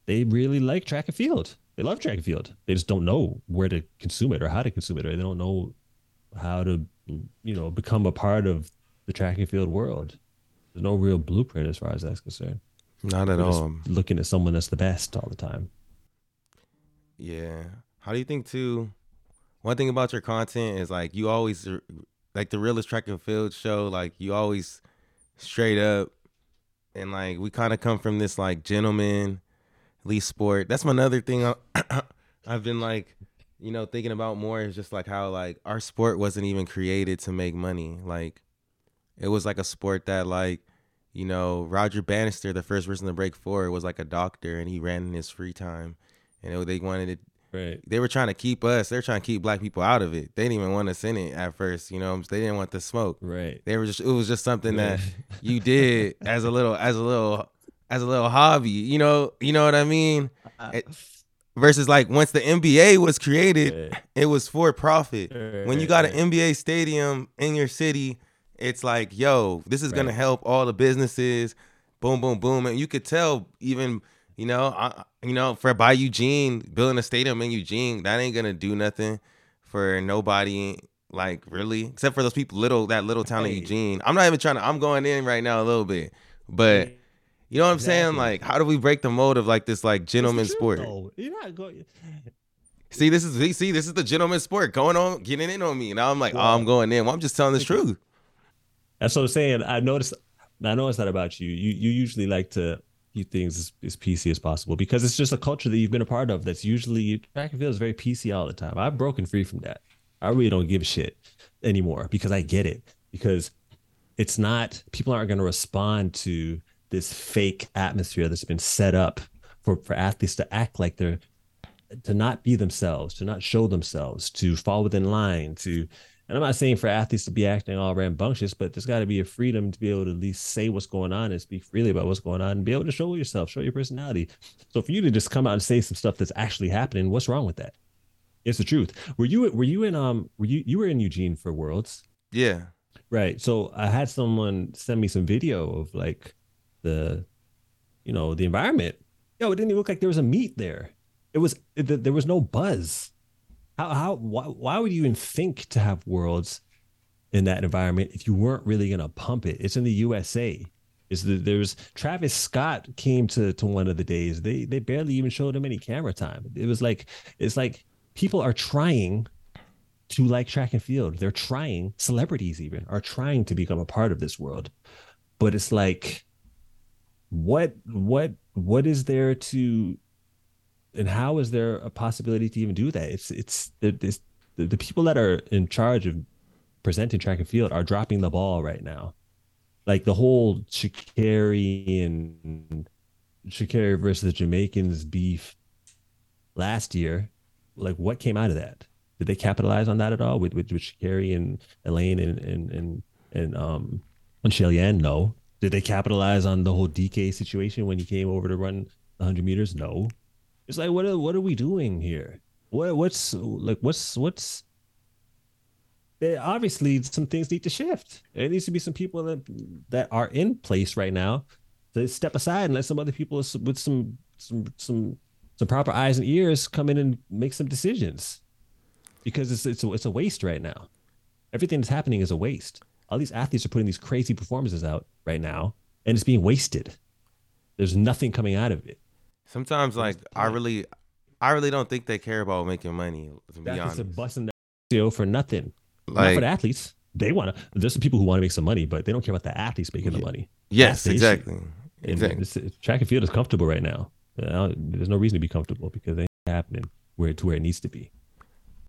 they really like track and field. They love track and field. They just don't know where to consume it or how to consume it, or they don't know how to, you know, become a part of the track and field world. There's no real blueprint as far as that's concerned. Not at all. Looking at someone that's the best all the time. Yeah. How do you think too? One thing about your content is like you always like the Realest Track and Field Show, like you always straight up, and like we kind of come from this like gentlemanly sport. That's another thing I, I've been like, you know, thinking about more is just like how like our sport wasn't even created to make money. Like it was like a sport that like, you know, Roger Bannister, the first person to break forward, was like a doctor, and he ran in his free time. And it, they wanted to, right. They were trying to keep us. They were trying to keep black people out of it. They didn't even want us in it at first. You know, they didn't want the smoke. Right. They were just. It was just something yeah. that you did as a little, as a little, as a little hobby. You know. You know what I mean. It, versus like once the N B A was created, right. It was for profit. Right. When you got an N B A stadium in your city, it's like, yo, this is right. gonna help all the businesses, boom, boom, boom, and you could tell even, you know, I, you know, for by Eugene building a stadium in Eugene, that ain't gonna do nothing for nobody, like really, except for those people little that little town hey. of Eugene. I'm not even trying to. I'm going in right now a little bit, but you know what I'm exactly. saying? Like, how do we break the mold of like this like gentleman it's the truth, sport? Though. You're not going. See, this is see, this is the gentleman sport going on, getting in on me, and I'm like, wow. oh, I'm going in. Well, I'm just telling the truth. That's what I'm saying. I noticed. I know it's not about you. You you usually like to keep things as, as P C as possible because it's just a culture that you've been a part of. That's usually track and field is very P C all the time. I've broken free from that. I really don't give a shit anymore because I get it. Because it's not people aren't going to respond to this fake atmosphere that's been set up for, for athletes to act like they're to not be themselves, to not show themselves, to fall within line, to. And I'm not saying for athletes to be acting all rambunctious, but there's got to be a freedom to be able to at least say what's going on and speak freely about what's going on and be able to show yourself, show your personality. So for you to just come out and say some stuff that's actually happening, what's wrong with that? It's the truth. Were you were you in um were you you were in Eugene for Worlds? Yeah. Right. So I had someone send me some video of like the, you know, the environment. Yo, it didn't even look like there was a meet there. It was it, there was no buzz. How how why, why would you even think to have Worlds in that environment if you weren't really gonna pump it? It's in the U S A. It's the, there's Travis Scott came to to one of the days. They they barely even showed him any camera time. It was like it's like people are trying to like track and field. They're trying. Celebrities even are trying to become a part of this world, but it's like what what what is there to? And how is there a possibility to even do that? It's it's, it's the, the people that are in charge of presenting track and field are dropping the ball right now. Like the whole Sha'Carri and Sha'Carri versus the Jamaicans beef last year. Like what came out of that? Did they capitalize on that at all with with, with Sha'Carri and Elaine and and and and um and Shellyann? No. Did they capitalize on the whole D K situation when he came over to run the one hundred meters? No. It's like, what are, what are we doing here? What what's like, what's, what's, obviously some things need to shift. There needs to be some people that, that are in place right now to step aside and let some other people with some, some, some, some proper eyes and ears come in and make some decisions because it's, it's, a, it's a waste right now. Everything that's happening is a waste. All these athletes are putting these crazy performances out right now and it's being wasted. There's nothing coming out of it. Sometimes, like I really, I really don't think they care about making money. To be honest, athletes are busting their for nothing. Like, not for the athletes, they want to. There's some people who want to make some money, but they don't care about the athletes making the money. Yes, the exactly. exactly. It's, it's, track and field is comfortable right now. Uh, there's no reason to be comfortable because it ain't happening where to where it needs to be.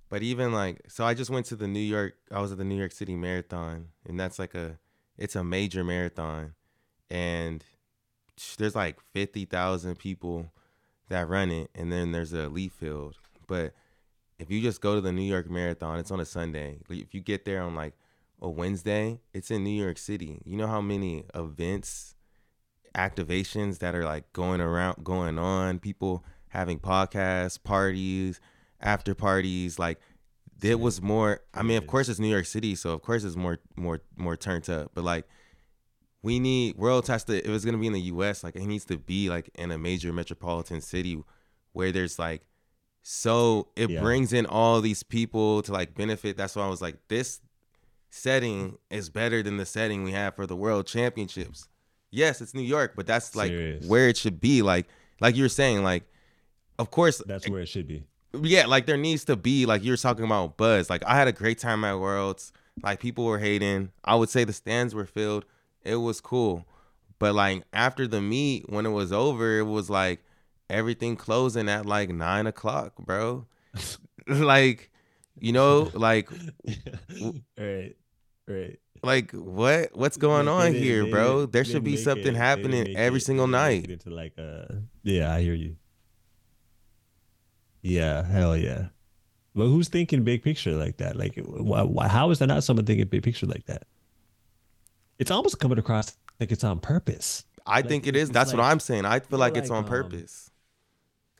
But even like, so I just went to the New York. I was at the New York City Marathon, and that's like a, it's a major marathon, and there's like fifty thousand people that run it, and then there's the elite field. But if you just go to the New York Marathon, it's on a Sunday. If you get there on like a Wednesday, it's in New York City. You know how many events, activations that are like going around, going on, people having podcasts, parties, after parties. Like there was more. I mean, of course it's New York City, so of course it's more, more, more turned up. But like, we need Worlds has to, if it's going to be in the U S, like it needs to be like in a major metropolitan city where there's like, so it yeah. brings in all these people to like benefit. That's why I was like, this setting is better than the setting we have for the World Championships. Yes, it's New York, but that's like Serious. where it should be. Like, like you were saying, like, of course. That's where it should be. Yeah. Like there needs to be, like you were talking about buzz. Like I had a great time at Worlds. Like, people were hating. I would say the stands were filled. It was cool. But, like, after the meet, when it was over, it was, like, everything closing at, like, nine o'clock, bro. Like, you know, like. Right, right. Like, what? What's going they, on they, here, they, bro? There should be something it, happening every it, single night. Into like, uh, yeah, I hear you. Yeah, hell yeah. But who's thinking big picture like that? Like, why, why, how is there not someone thinking big picture like that? It's almost coming across like it's on purpose. I like, think it is. That's like, what I'm saying. I feel like it's like, on purpose.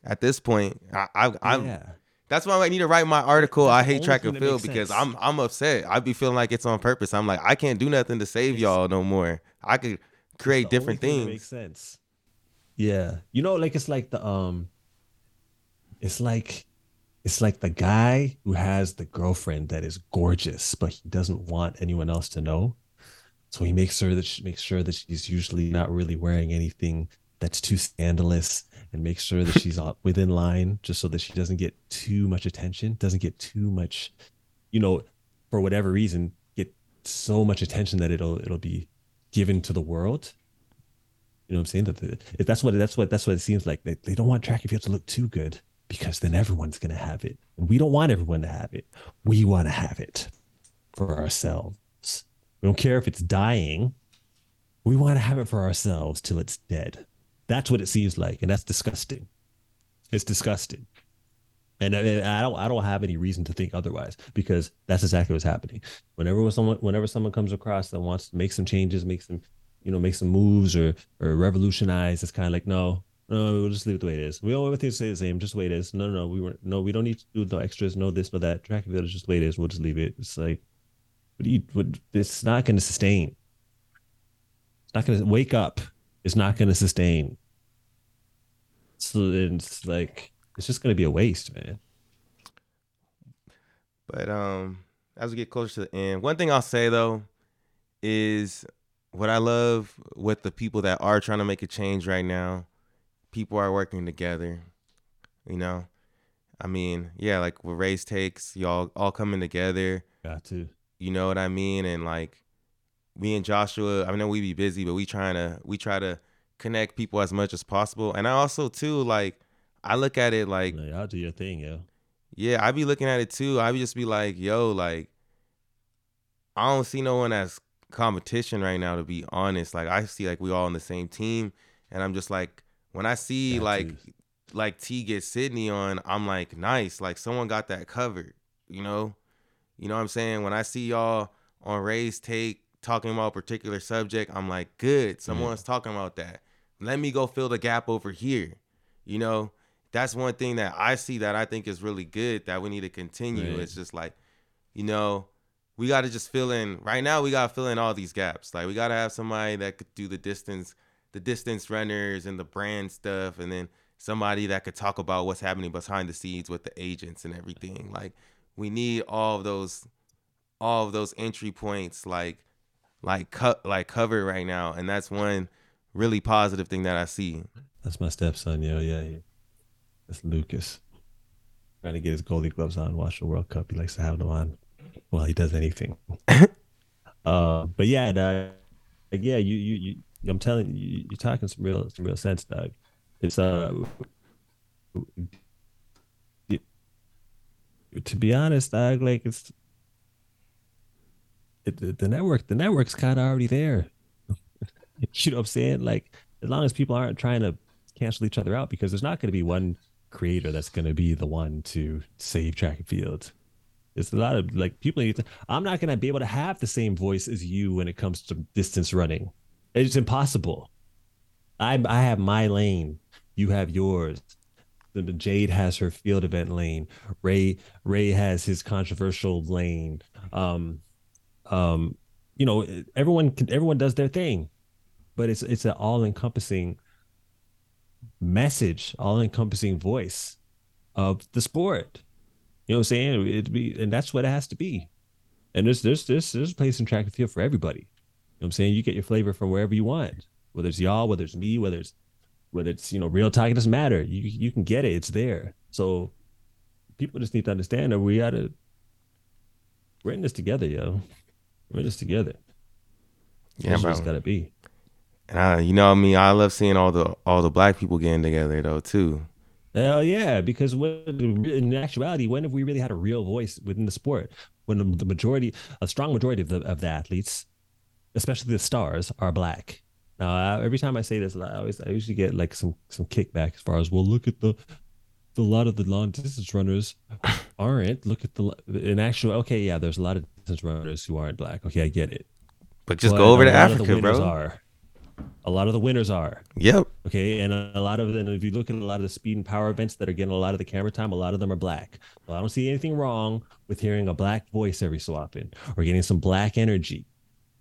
Um, At this point, I, I, I'm. Yeah. That's why I need to write my article. That's I hate track and field because sense. I'm I'm upset. I be feeling like it's on purpose. I'm like, I can't do nothing to save y'all no more. I could create different things. Makes sense. Yeah, you know, like it's like the um, it's like, it's like the guy who has the girlfriend that is gorgeous, but he doesn't want anyone else to know. So he makes sure that she makes sure that she's usually not really wearing anything that's too scandalous, and make sure that she's within line just so that she doesn't get too much attention, doesn't get too much, you know, for whatever reason, get so much attention that it'll it'll be given to the world. You know what I'm saying? That the, that's what that's what that's what it seems like. They, they don't want track and field to look too good because then everyone's gonna have it, and we don't want everyone to have it. We want to have it for ourselves. We don't care if it's dying. We want to have it for ourselves till it's dead. That's what it seems like, and that's disgusting. It's disgusting, and I, I don't, I don't have any reason to think otherwise because that's exactly what's happening. Whenever someone, whenever someone comes across that wants to make some changes, make some, you know, make some moves or or revolutionize, it's kind of like no, no, we'll just leave it the way it is. We all everything stay the same, just the way it is. No, no, no, we weren't, no, we don't need to do no extras, no this, no that. Track and field is just the way it is. We'll just leave it. It's like, what do you? What, it's not going to sustain. It's not going to wake up. It's not going to sustain. So it's like, it's just going to be a waste, man. But um, as we get closer to the end, one thing I'll say, though, is what I love with the people that are trying to make a change right now, people are working together, you know? I mean, yeah, like with Race Takes, y'all all coming together. Got to. You know what I mean? And like, me and Joshua, I know we be busy, but we trying to we try to connect people as much as possible. And I also too, like, I look at it like, like I'll do your thing, yo. Yeah, I be looking at it too. I be just be like, yo, like, I don't see no one as competition right now, to be honest. Like, I see like we all on the same team, and I'm just like, when I see that like is. like T get Sydney on, I'm like, nice, like someone got that covered, you know? You know what I'm saying? When I see y'all on Ray's Take talking about a particular subject, I'm like, good, someone's mm-hmm. talking about that. Let me go fill the gap over here. You know, that's one thing that I see that I think is really good that we need to continue. Right. It's just like, you know, we got to just fill in. Right now, we got to fill in all these gaps. Like, we got to have somebody that could do the distance, the distance runners and the brand stuff, and then somebody that could talk about what's happening behind the scenes with the agents and everything. Like, we need all of those, all of those entry points. Like, like cut co- like cover right now, and that's one really positive thing that I see. That's my stepson, yo. Yeah, yeah. That's Lucas trying to get his goalie gloves on, watch the World Cup. He likes to have them on while he does anything. uh, but yeah, dog, like, yeah, you, you, you, I'm telling you, you're talking some real, some real sense, dog. It's uh, it, to be honest, dog, like it's. The, the network, the network's kind of already there. You know what I'm saying? Like, as long as people aren't trying to cancel each other out, because there's not going to be one creator that's going to be the one to save track and field. It's a lot of like people need to, I'm not going to be able to have the same voice as you when it comes to distance running. It's impossible. I I have my lane. You have yours. Jade has her field event lane. Ray Ray has his controversial lane. Um. Um, you know, everyone can, everyone does their thing, but it's it's an all-encompassing message, all-encompassing voice of the sport. You know what I'm saying? It'd be, and that's what it has to be. And there's there's there's there's a place in track and field for everybody. You know what I'm saying? You get your flavor from wherever you want, whether it's y'all, whether it's me, whether it's whether it's you know real talk. It doesn't matter. You you can get it. It's there. So people just need to understand that we gotta we're in this together, yo. We're just together. Yeah, that's just gotta be. And I, you know what I mean? I love seeing all the all the black people getting together though too. Hell yeah, because when, in actuality, when have we really had a real voice within the sport? When the, the majority, a strong majority of the of the athletes, especially the stars, are black. Now, I, every time I say this, I always I usually get like some some kickback as far as, well, look at the, the lot of the long distance runners aren't. Look at the in actual okay, yeah, there's a lot of distance runners who aren't black. Okay, I get it. But just but go over to Africa, bro. Are, a lot of the winners are. Yep. Okay, and a, a lot of them, if you look at a lot of the speed and power events that are getting a lot of the camera time, a lot of them are black. Well, I don't see anything wrong with hearing a black voice every so often, or getting some black energy,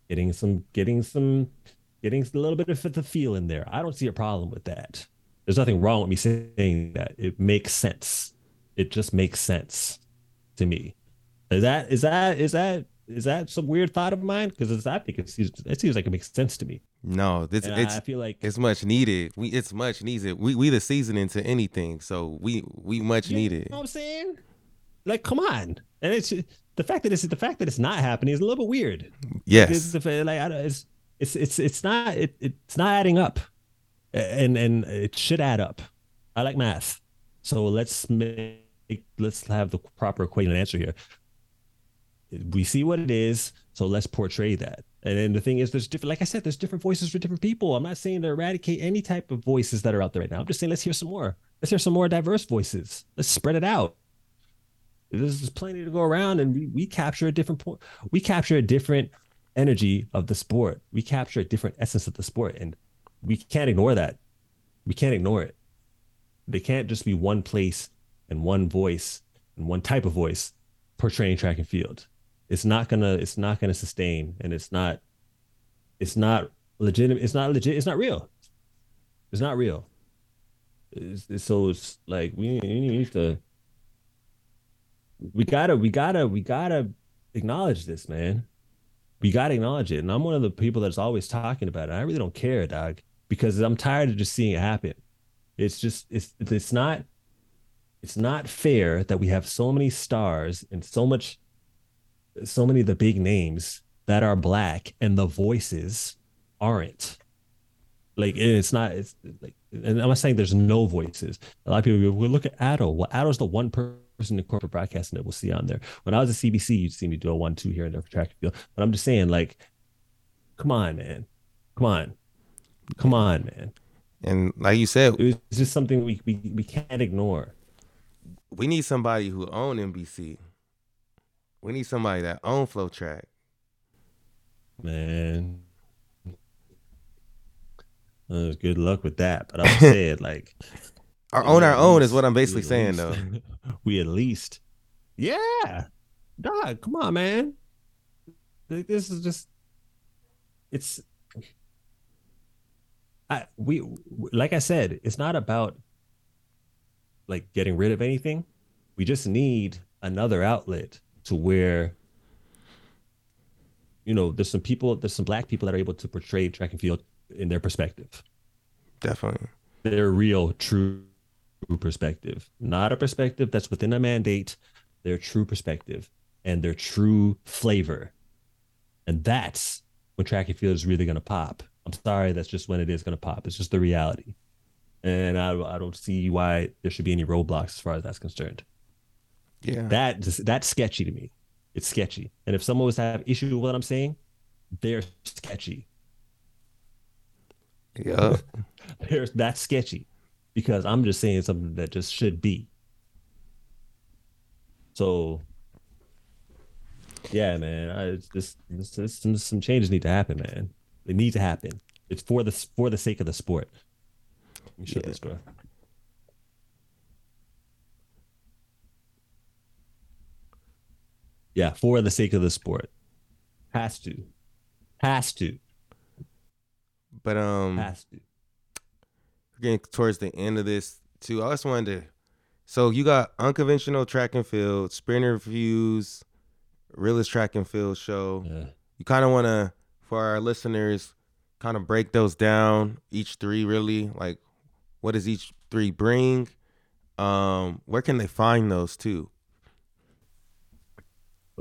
getting some, getting some, getting a little bit of the feel in there. I don't see a problem with that. There's nothing wrong with me saying that. It makes sense. It just makes sense to me. Is that is that is that is that some weird thought of mine? Because I think it seems it seems like it makes sense to me. No, this and it's I feel like it's much needed. We it's much needed. We we the seasoning to anything, so we we much you needed. You know what I'm saying? Like, come on. And it's the fact that it's the fact that it's not happening is a little bit weird. Yes, it's, it's, like I don't, it's it's it's it's not it, it's not adding up, and and it should add up. I like math, so let's make let's have the proper equation and answer here. We see what it is, so let's portray that. And then the thing is, there's different, like I said, there's different voices for different people. I'm not saying to eradicate any type of voices that are out there right now. I'm just saying, let's hear some more. Let's hear some more diverse voices. Let's spread it out. There's plenty to go around, and we, we capture a different point. We capture a different energy of the sport. We capture a different essence of the sport, and we can't ignore that. We can't ignore it. They can't just be one place and one voice and one type of voice portraying track and field. It's not gonna. It's not gonna sustain, and it's not. It's not legitimate. It's not legit. It's not real. It's not real. It's, it's, so it's like we, we need to. We gotta. We gotta. We gotta acknowledge this, man. We gotta acknowledge it, and I'm one of the people that's always talking about it. I really don't care, dog, because I'm tired of just seeing it happen. It's just. It's. It's not. It's not fair that we have so many stars and so much. So many of the big names that are black and the voices aren't. Like, it's not, it's like, and I'm not saying there's no voices. A lot of people will look at Addo. Well, Addo's the one person in corporate broadcasting that we'll see on there. When I was at C B C, you'd see me do a one, two here and there for track and field. But I'm just saying, like, come on, man. Come on. Come on, man. And like you said, it's just something we, we, we can't ignore. We need somebody who owns N B C. We need somebody that own Flow Track. Man. Uh, good luck with that. But I said, like. Our own, our own is what I'm basically saying, though. We at least. Yeah. Dog, come on, man. This is just. It's. I we Like I said, it's not about, like, getting rid of anything. We just need another outlet. To where, you know, there's some people, there's some black people that are able to portray track and field in their perspective. Definitely. Their real, true perspective. Not a perspective that's within a mandate, their true perspective and their true flavor. And that's when track and field is really going to pop. I'm sorry, that's just when it is going to pop. It's just the reality. And I, I don't see why there should be any roadblocks as far as that's concerned. Yeah, that that's sketchy to me. It's sketchy. And if someone was to have issue with what I'm saying, they're sketchy. Yeah, there's that's sketchy, because I'm just saying something that just should be. So, yeah, man, I it's just it's, it's, some, some changes need to happen, man. They need to happen. It's for the for the sake of the sport. Let me shut yeah. this door. Yeah, for the sake of the sport. Has to. Has to. But, um... Has to. Getting towards the end of this, too. I just wanted to... So, you got Unconventional Track and Field, Sprinter Views, Realest Track and Field Show. Yeah. You kind of want to, for our listeners, kind of break those down, each three, really. Like, what does each three bring? Um, where can they find those, too?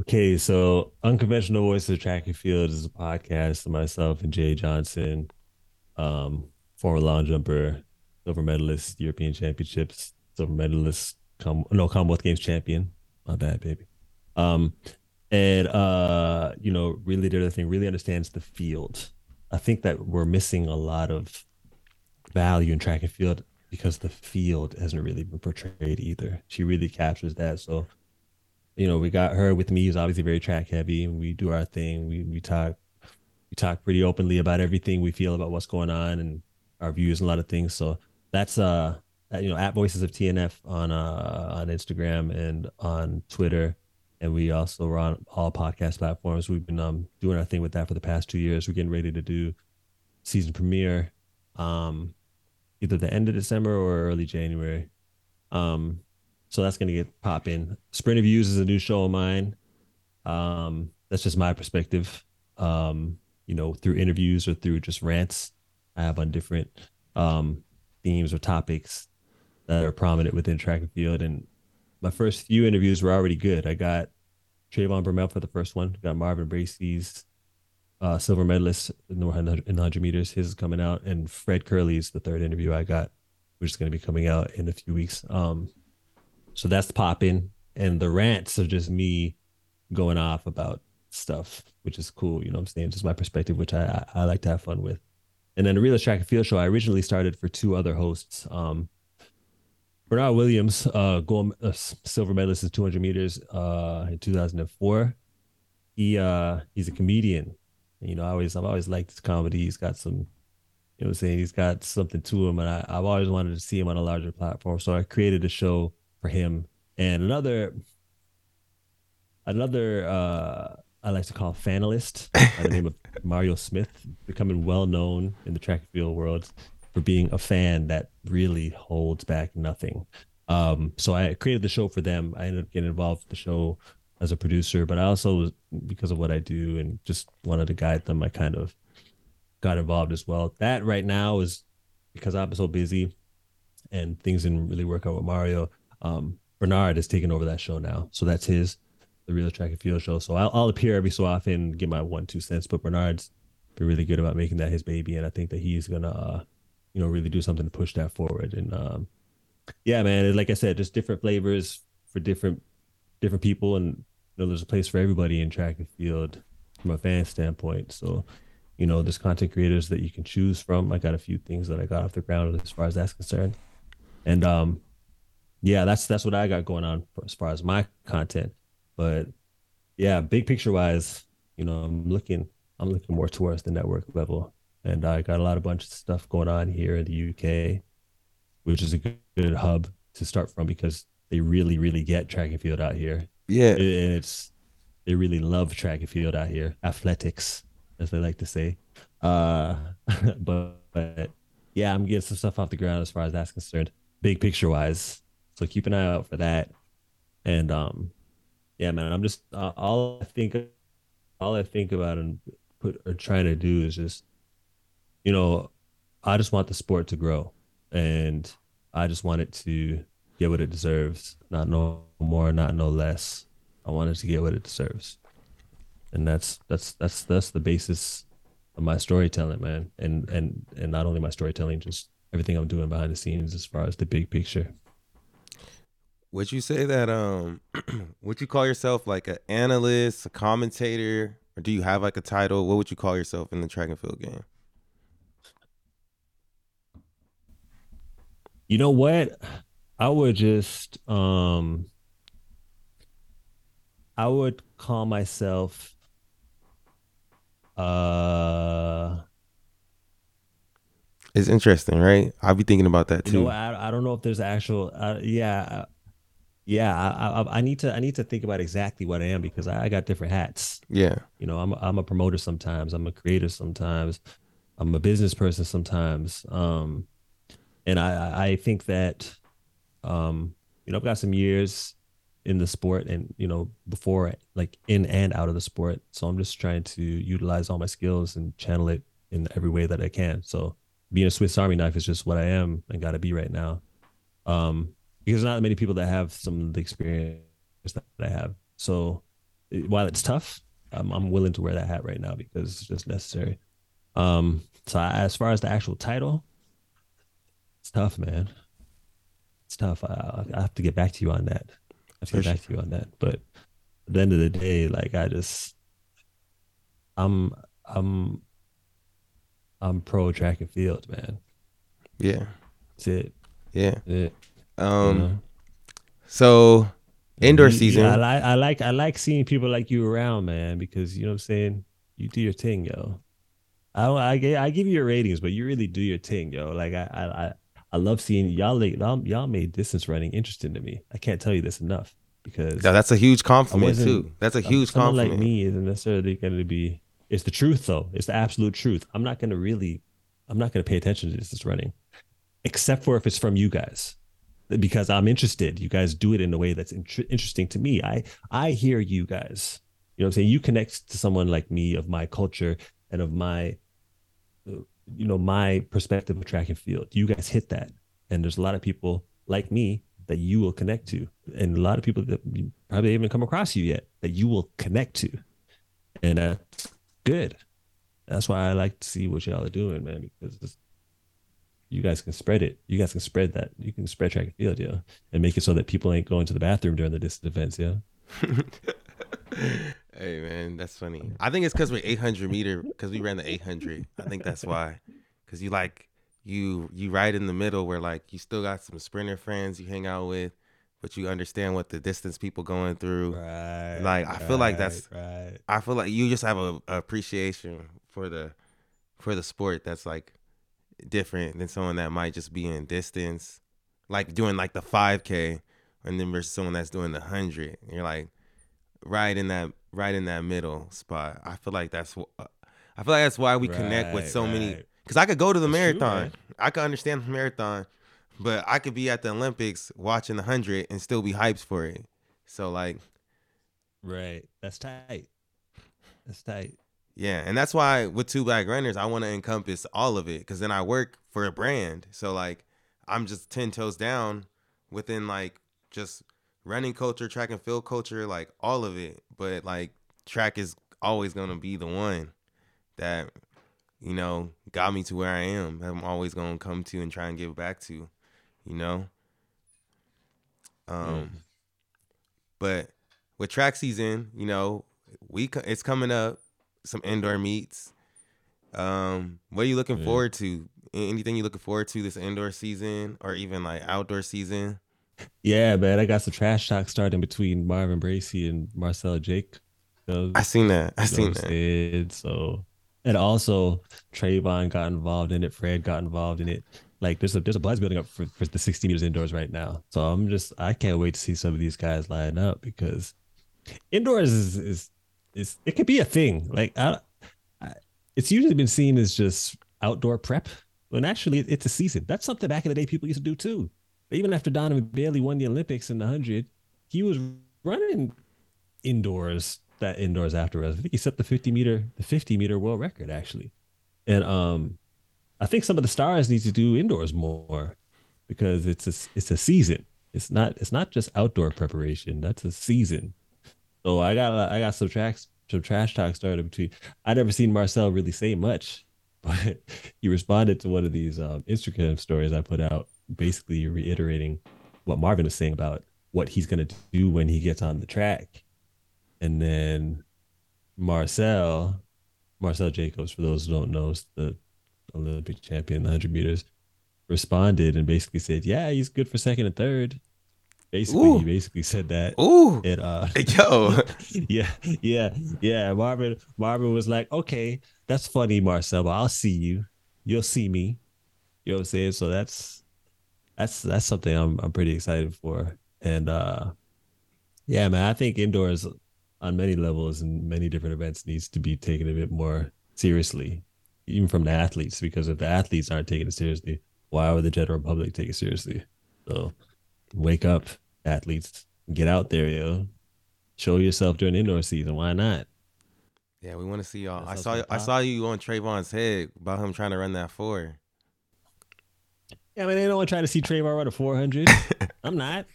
Okay, so Unconventional Voices of Track and Field is a podcast of myself and Jade Johnson, um, former long jumper, silver medalist, European Championships, silver medalist, com- no, Commonwealth Games champion. My bad, baby. Um, and, uh, you know, really did the thing, really understands the field. I think that we're missing a lot of value in track and field because the field hasn't really been portrayed either. She really captures that. So, you know, we got her with me, who's obviously very track heavy, and we do our thing. We we talk we talk pretty openly about everything we feel about what's going on and our views and a lot of things. So that's uh you know at Voices of T N F on uh on Instagram and on Twitter, and we also are on all podcast platforms. We've been um doing our thing with that for the past two years. We're getting ready to do season premiere, um either the end of December or early January. Um, so that's going to get pop in. Sprinter Views is a new show of mine. Um, that's just my perspective, um, you know, through interviews or through just rants I have on different um, themes or topics that are prominent within track and field. And my first few interviews were already good. I got Trayvon Bromell for the first one. I got Marvin Bracey's uh, silver medalist in the one hundred meters. His is coming out. And Fred Curley's the third interview I got, which is going to be coming out in a few weeks. Um, so that's popping. And the rants are just me going off about stuff, which is cool. You know what I'm saying? Just my perspective, which I, I, I like to have fun with. And then the Realest Track and Field Show, I originally started for two other hosts. Um, Bernard Williams, uh, gold, uh, silver medalist in two hundred meters uh, in two thousand four. He uh, he's a comedian. You know, I always I've always liked his comedy. He's got some, you know, what I'm saying, he's got something to him, and I, I've always wanted to see him on a larger platform. So I created a show for him. And another another uh, I like to call fanalist by the name of Mario Smith, becoming well known in the track and field world for being a fan that really holds back nothing. Um, so I created the show for them. I ended up getting involved with the show as a producer, but I also was, because of what I do and just wanted to guide them, I kind of got involved as well. That right now is because I'm so busy and things didn't really work out with Mario. Um, Bernard has taken over that show now. So that's his, the Real Track and Field Show. So I'll, I'll appear every so often and get my one, two cents, but Bernard's been really good about making that his baby. And I think that he's going to, uh, you know, really do something to push that forward. And um, yeah, man, and like I said, just different flavors for different, different people, and you know, there's a place for everybody in track and field from a fan standpoint. So, you know, there's content creators that you can choose from. I got a few things that I got off the ground as far as that's concerned. And um, yeah, that's that's what I got going on for, as far as my content. But yeah, big picture wise, you know, I'm looking I'm looking more towards the network level, and I got a lot of bunch of stuff going on here in the U K, which is a good, good hub to start from, because they really, really get track and field out here. Yeah. And it's, they really love track and field out here. Athletics, as they like to say. Uh, but, but yeah, I'm getting some stuff off the ground as far as that's concerned, big picture wise. So keep an eye out for that. And um, yeah, man, I'm just, uh, all I think, all I think about and put or trying to do is just, you know, I just want the sport to grow, and I just want it to get what it deserves, not no more, not no less. I want it to get what it deserves, and that's that's that's that's the basis of my storytelling, man. And and and not only my storytelling, just everything I'm doing behind the scenes as far as the big picture. Would you say that um, would you call yourself like an analyst, a commentator, or do you have like a title? What would you call yourself in the track and field game? You know what? I would just, um, I would call myself, uh, it's interesting, right? I'll be thinking about that too. You know, I, I don't know if there's actual, uh, yeah, yeah. I, I, I need to, I need to think about exactly what I am, because I, I got different hats. Yeah. You know, I'm, I'm a promoter sometimes. I'm a creator sometimes. I'm a business person sometimes. Um, and I, I think that, Um, you know, I've got some years in the sport, and, you know, before, like, in and out of the sport. So I'm just trying to utilize all my skills and channel it in every way that I can. So being a Swiss Army knife is just what I am and got to be right now. Um, because there's not many people that have some of the experience that I have. So while it's tough, I'm, I'm willing to wear that hat right now because it's just necessary. Um, so I, as far as the actual title, it's tough, man. It's tough. I, I have to get back to you on that. I have to get back to you on that. But at the end of the day, like I just, I'm, I'm, I'm pro track and field, man. Yeah. That's it. Yeah. That's it. Um, you know? So indoor season. Yeah, I like, I like, I like seeing people like you around, man, because you know what I'm saying? You do your thing, yo. I I, I give you your ratings, but you really do your thing, yo. Like I, I, I I love seeing y'all. Y'all made distance running interesting to me. I can't tell you this enough because no, that's a huge compliment too. That's a huge someone compliment. Someone like me isn't necessarily going to be. It's the truth though. It's the absolute truth. I'm not going to really. I'm not going to pay attention to distance running, except for if it's from you guys, because I'm interested. You guys do it in a way that's int- interesting to me. I I hear you guys. You know what I'm saying? You connect to someone like me of my culture and of my. Uh, you know, my perspective of track and field, you guys hit that. And there's a lot of people like me that you will connect to. And a lot of people that you probably haven't come across you yet that you will connect to. And that's good. That's why I like to see what y'all are doing, man, because it's, you guys can spread it. You guys can spread that. You can spread track and field, yeah. And make it so that people ain't going to the bathroom during the distance events, yeah. Hey man, that's funny. I think it's because we're eight hundred meter, because we ran the eight hundred. I think that's why, because you like you you right in the middle where like you still got some sprinter friends you hang out with, but you understand what the distance people going through. Right. Like I right, feel like that's. Right. I feel like you just have a, a appreciation for the for the sport that's like different than someone that might just be in distance, like doing like the five K, and then versus someone that's doing the hundred. And you're like right in that. Right in that middle spot. I feel like that's what, I feel like that's why we right, connect with so right. many. Because I could go to the that's marathon, true, I could understand the marathon, but I could be at the Olympics watching the hundred and still be hyped for it. So like, right, that's tight. That's tight. Yeah, and that's why with Two Black Runners, I want to encompass all of it because then I work for a brand. So like, I'm just ten toes down within like just. Running culture, track and field culture, like all of it. But like track is always going to be the one that, you know, got me to where I am. I'm always going to come to and try and give back to, you know. Um, mm. But with track season, you know, we it's coming up, some indoor meets. Um, what are you looking yeah. forward to? Anything you looking forward to this indoor season or even like outdoor season? Yeah, man, I got some trash talk starting between Marvin Bracey and Marcel Jacobs. I seen that. I you know seen that. So, and also Trayvon got involved in it. Fred got involved in it. Like, there's a there's a buzz building up for, for the sixty meters indoors right now. So I'm just I can't wait to see some of these guys line up because indoors is is, is it could be a thing. Like, I, I, it's usually been seen as just outdoor prep, when actually it's a season. That's something back in the day people used to do too. Even after Donovan Bailey won the Olympics in the hundred, he was running indoors. That indoors after us, I think he set the fifty meter, the fifty meter world record actually. And um, I think some of the stars need to do indoors more because it's a it's a season. It's not it's not just outdoor preparation. That's a season. So I got I got some tracks some trash talk started between. I never seen Marcel really say much, but he responded to one of these um, Instagram stories I put out. Basically reiterating what Marvin was saying about what he's going to do when he gets on the track. And then Marcel, Marcel Jacobs, for those who don't know, is the Olympic champion, the one hundred meters, responded and basically said, yeah, he's good for second and third. Basically, Ooh. He basically said that. Ooh, and, uh, yo. yeah, yeah, yeah. Marvin, Marvin was like, okay, that's funny, Marcel, but I'll see you. You'll see me. You know what I'm saying? So that's, That's that's something I'm I'm pretty excited for. And uh, yeah, man, I think indoors on many levels and many different events needs to be taken a bit more seriously, even from the athletes, because if the athletes aren't taking it seriously, why would the general public take it seriously? So wake up, athletes, get out there, yo. Show yourself during indoor season. Why not? Yeah, we want to see y'all. That's I saw I saw you on Trayvon's head about him trying to run that four. Yeah, I mean, they don't want to try to see Trayvon run a four hundred. I'm not.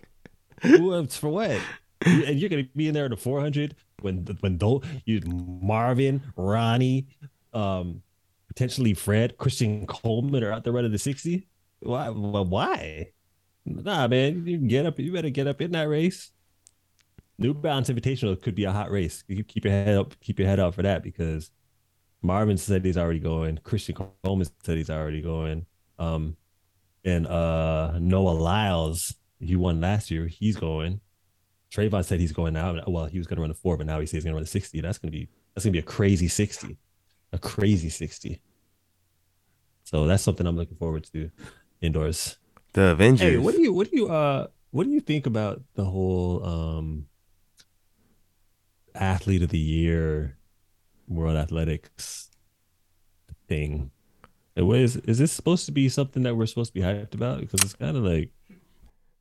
For what? And you're going to be in there at a four hundred when when those you Marvin, Ronnie, um, potentially Fred, Christian Coleman are out there running the sixty. Why? Why? Nah, man, you can get up. You better get up in that race. New Balance Invitational could be a hot race. You keep your head up. Keep your head out for that, because Marvin said he's already going. Christian Coleman said he's already going. Um, and uh, Noah Lyles, he won last year. He's going. Trayvon said he's going now. Well, he was going to run the four, but now he says he's going to run the sixty. That's going to be that's going to be a crazy sixty, a crazy sixty. So that's something I'm looking forward to indoors. The Avengers. Hey, what do you what do you uh what do you think about the whole um athlete of the year World Athletics thing? It was, is this supposed to be something that we're supposed to be hyped about? Because it's kind of like,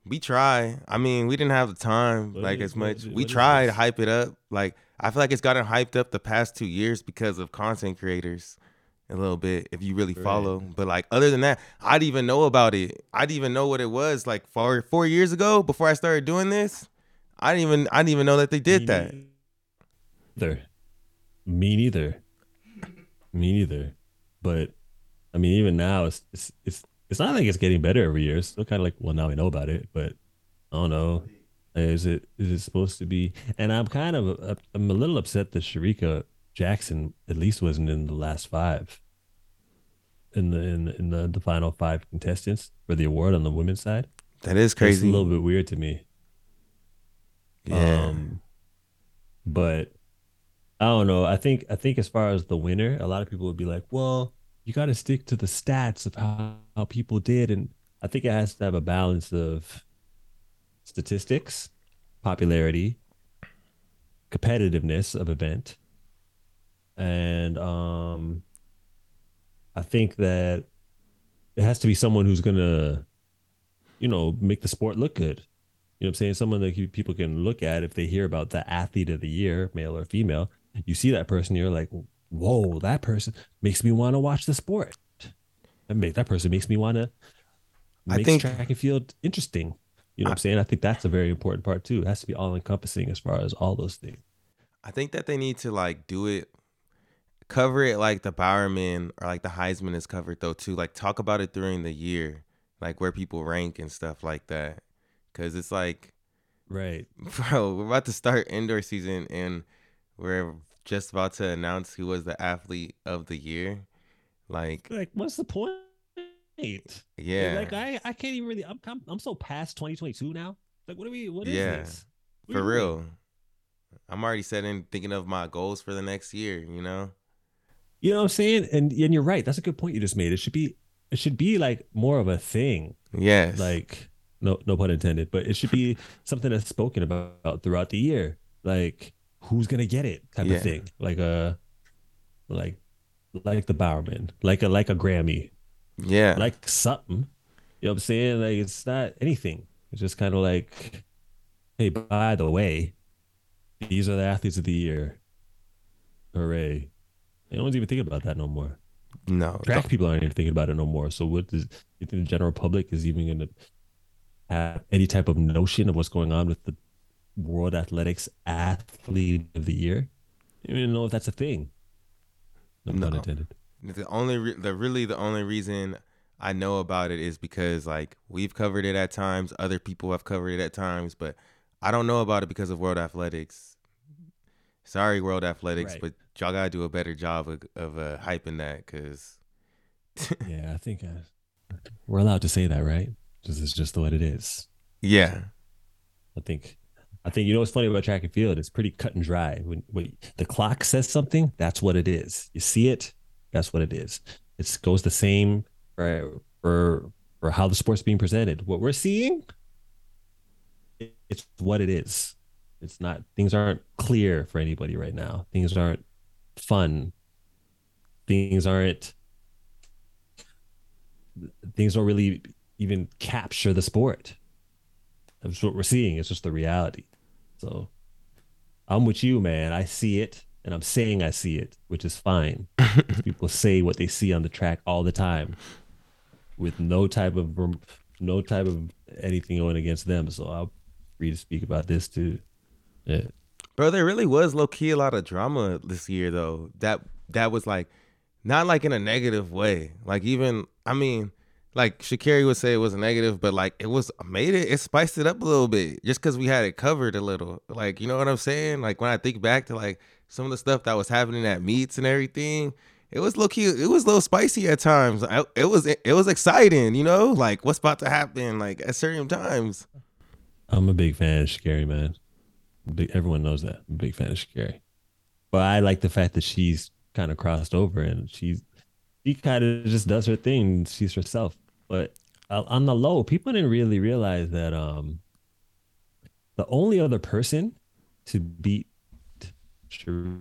we try. I mean, we didn't have the time like is, as much. What, we tried to hype it up. Like, I feel like it's gotten hyped up the past two years because of content creators a little bit, if you really right. follow. But like, other than that, I didn't even know about it. I didn't even know what it was. Like four, four years ago, before I started doing this, I didn't even I didn't even know that they did Me that. Neither. Me neither. Me neither. But I mean, even now, it's it's it's. It's not like it's getting better every year. It's still kind of like, well, now we know about it, but I don't know. Is it is it supposed to be? And I'm kind of, I'm a little upset that Sharika Jackson at least wasn't in the last five, in the in in the, the final five contestants for the award on the women's side. That is crazy. It's a little bit weird to me. Yeah. Um, but I don't know. I think I think as far as the winner, a lot of people would be like, well, you got to stick to the stats of how, how people did. And I think it has to have a balance of statistics, popularity, competitiveness of event. And um, I think that it has to be someone who's going to, you know, make the sport look good. You know what I'm saying? Someone that people can look at if they hear about the athlete of the year, male or female. You see that person, you're like, whoa, that person makes me want to watch the sport. That make that person makes me want to make I think, track and field interesting. You know what I, I'm saying? I think that's a very important part too. It has to be all encompassing as far as all those things. I think that they need to like do it, cover it like the Bowerman or like the Heisman is covered though too. Like talk about it during the year, like where people rank and stuff like that. Cause it's like, right, bro, we're about to start indoor season and we're just about to announce who was the athlete of the year. Like, like what's the point? Yeah. Like, I, I can't even really, I'm, I'm I'm so past twenty twenty-two now. Like, what are we, what is yeah. this? What for real. Doing? I'm already setting, thinking of my goals for the next year, you know? You know what I'm saying? And and you're right. That's a good point you just made. It should be, it should be like more of a thing. Yes. Like, no, no pun intended, but it should be something that's spoken about throughout the year. Like, who's gonna get it type yeah. of thing, like a like like the Bowerman, like a like a Grammy, yeah, like something. You know what I'm saying? Like it's not anything. It's just kind of like, hey, by the way, these are the athletes of the year. Hooray! No one's even thinking about that no more. No, track people aren't even thinking about it no more. So what does you think the general public is even gonna have any type of notion of what's going on with the World Athletics Athlete of the Year? I don't even know if that's a thing. No, no. Pun intended. The only, re- the really, the only reason I know about it is because like we've covered it at times, other people have covered it at times, but I don't know about it because of World Athletics. Sorry, World Athletics, right. But y'all gotta do a better job of, of uh, hyping that, because. yeah, I think I, we're allowed to say that, right? This is just what it is. Yeah, I think. I think, you know what's funny about track and field? It's pretty cut and dry. When, when the clock says something, that's what it is. You see it, that's what it is. It goes the same for, for, for how the sport's being presented. What we're seeing, it, it's what it is. It's not, things aren't clear for anybody right now. Things aren't fun. Things aren't, things don't really even capture the sport. That's what we're seeing. It's just the reality. So I'm with you, man. I see it, and I'm saying I see it, which is fine. People say what they see on the track all the time with no type of no type of anything going against them. So I'm free to speak about this too. Yeah. Bro, there really was low-key a lot of drama this year, though. That that was, like, not, like, in a negative way. Like, even, I mean, like, Sha'Carri would say it was negative, but, like, it was, made it, it spiced it up a little bit just because we had it covered a little. Like, you know what I'm saying? Like, when I think back to, like, some of the stuff that was happening at meets and everything, it was low-key, it was a little spicy at times. I, it was it was exciting, you know? Like, what's about to happen, like, at certain times. I'm a big fan of Sha'Carri, man. Big, everyone knows that. I'm a big fan of Sha'Carri. But I like the fact that she's kind of crossed over and she's she kind of just does her thing. She's herself. But on the low, people didn't really realize that um, the only other person to beat Sharika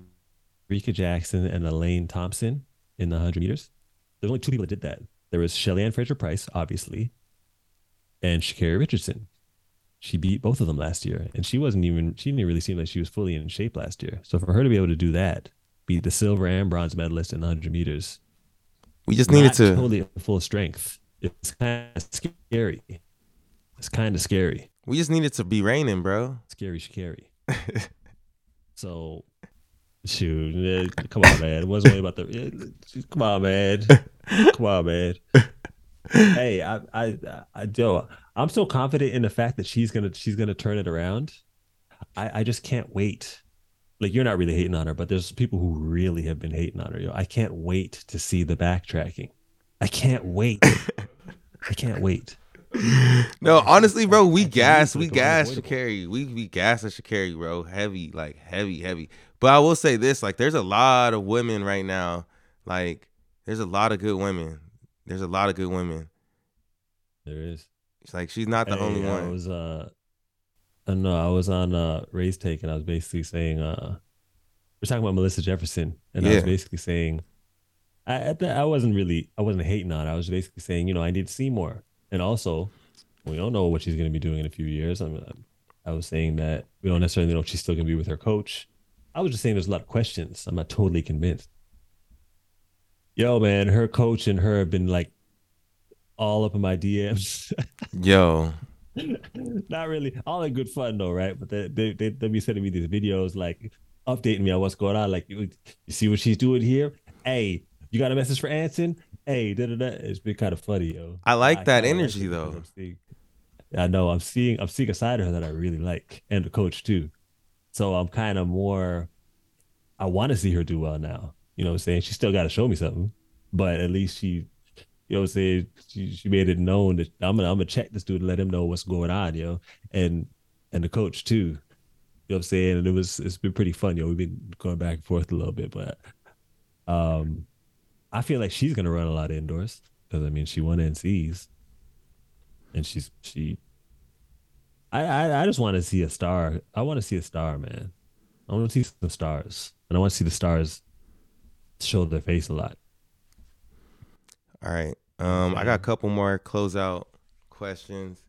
Jackson and Elaine Thompson in the one hundred meters, there's only two people that did that. There was Shelly-Ann Fraser-Price, obviously, and Sha'Carri Richardson. She beat both of them last year, and she wasn't even, she didn't really seem like she was fully in shape last year. So for her to be able to do that, be the silver and bronze medalist in one hundred meters, we just needed to totally full strength. It's kind of scary. It's kind of scary. We just needed to be raining, bro. Scary, scary. So, shoot, come on, man. It wasn't really about the. Come on, man. Come on, man. Hey, I, I, I, yo, I'm so confident in the fact that she's gonna, she's gonna turn it around. I, I just can't wait. Like, you're not really hating on her, but there's people who really have been hating on her. Yo, I can't wait to see the backtracking. I can't wait. I can't wait. No, honestly, bro, we gassed, we gassed Sha'Carri, we we gassed at Sha'Carri, bro, heavy, like heavy, heavy. But I will say this: like, there's a lot of women right now. Like, there's a lot of good women. There's a lot of good women. There is. It's like she's not the hey, only one. I was uh, I know I was on uh Race Take, and I was basically saying uh, we're talking about Melissa Jefferson, and yeah. I was basically saying, I I wasn't really I wasn't hating on her. I was basically saying, you know, I need to see more, and also we don't know what she's going to be doing in a few years. I mean, I was saying that we don't necessarily know if she's still going to be with her coach. I was just saying there's a lot of questions. I'm not totally convinced. Yo, man, her coach and her have been, like, all up in my D Ms. Yo. Not really. All in good fun, though, right? But they, they, they, they be sending me these videos, like, updating me on what's going on. Like, you, you see what she's doing here? Hey, you got a message for Anson? Hey, da-da-da. It's been kind of funny, yo. I like I, that I energy, like though. I'm seeing, I know. I'm seeing, I'm seeing a side of her that I really like, and the coach, too. So I'm kind of more, I want to see her do well now. You know what I'm saying? She still got to show me something, but at least she, you know what I'm saying? She, she made it known that I'm going to I'm gonna check this dude and let him know what's going on, yo. Know? And and the coach, too. You know what I'm saying? And it was, it's been pretty fun, yo. Know? We've been going back and forth a little bit, but um, I feel like she's going to run a lot of indoors because, I mean, she won N Cs. And she's, she, I, I, I just want to see a star. I want to see a star, man. I want to see some stars. And I want to see the stars show their face a lot. All right. Um, I got a couple more closeout questions.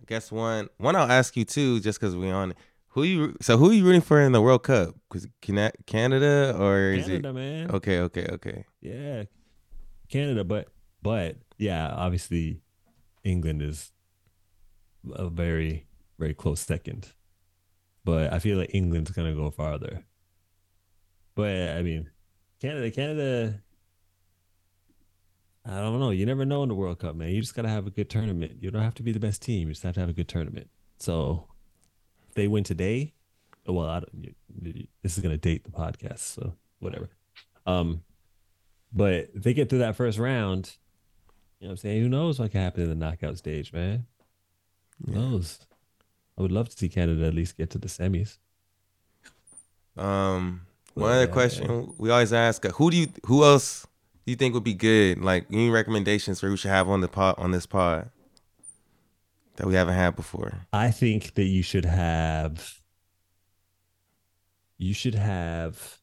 I guess one, one I'll ask you too, just because we're on it. Who you so who are you rooting for in the World Cup? Canada or is Canada, it Canada, man? Okay, okay, okay. Yeah, Canada, but but yeah, obviously England is a very very close second, but I feel like England's gonna go farther. But I mean. Canada, Canada, I don't know. You never know in the World Cup, man. You just got to have a good tournament. You don't have to be the best team. You just have to have a good tournament. So if they win today, well, I don't, this is going to date the podcast, so whatever. Um, but if they get through that first round, you know what I'm saying? Who knows what can happen in the knockout stage, man? Who yeah. knows? I would love to see Canada at least get to the semis. Um... One other yeah, question yeah. we always ask: Who do you, who else do you think would be good? Like, any recommendations for who should have on the pod, on this pod that we haven't had before? I think that you should have, you should have,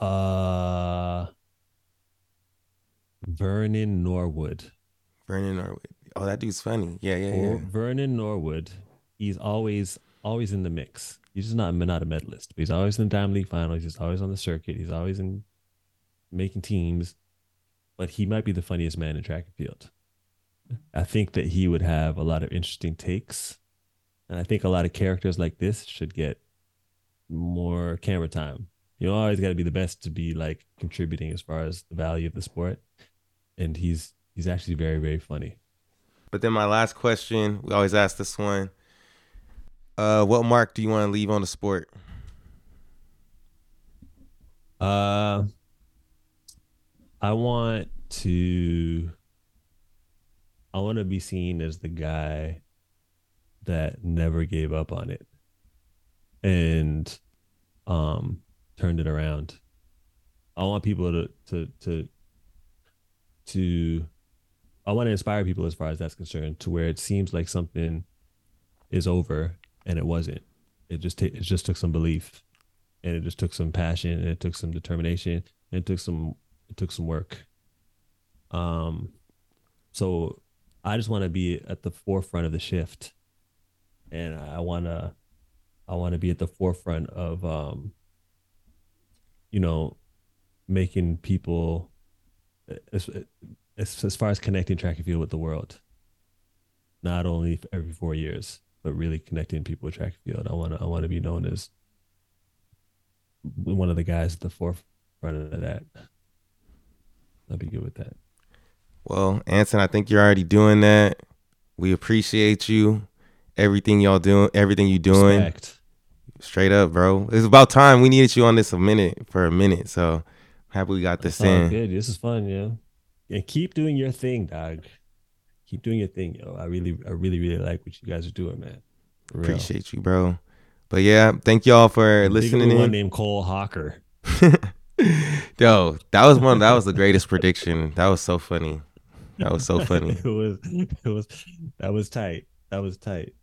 uh, Vernon Norwood. Vernon Norwood. Oh, that dude's funny. Yeah, yeah, or yeah. Vernon Norwood. He's always, always in the mix. He's just not, not a medalist, but he's always in the Diamond League finals. He's always on the circuit. He's always in making teams, but he might be the funniest man in track and field. I think that he would have a lot of interesting takes And I think a lot of characters like this should get more camera time. You always got to be the best to be like contributing as far as the value of the sport. And he's he's actually very, very funny. But then my last question, we always ask this one. Uh, what mark do you want to leave on the sport? Uh, I want to, I want to be seen as the guy that never gave up on it and um, turned it around. I want people to, to, to, to, I want to inspire people as far as that's concerned, to where it seems like something is over and it wasn't. It just, t- it just took some belief. And it just took some passion, and it took some determination, and it took some it took some work. Um, so I just want to be at the forefront of the shift, and I wanna I want to be at the forefront of um, you know, making people as, as as far as connecting track and field with the world. Not only every four years, but really connecting people with track and field. I wanna I want to be known as one of the guys at the forefront of that. I'll be good with that. Well, Anson, I think you're already doing that. We appreciate you. Everything y'all doing, everything you doing. Respect. Straight up, bro. It's about time. We needed you on this a minute for a minute. So happy we got this in. Good. This is fun, yeah. And keep doing your thing, dog. Keep doing your thing, yo. I really, I really, really like what you guys are doing, man. For real. Appreciate you, bro. But yeah, thank y'all for I'm listening. One named Cole Hawker. Yo, that was one. That was the greatest prediction. That was so funny. That was so funny. it was. It was. That was tight. That was tight.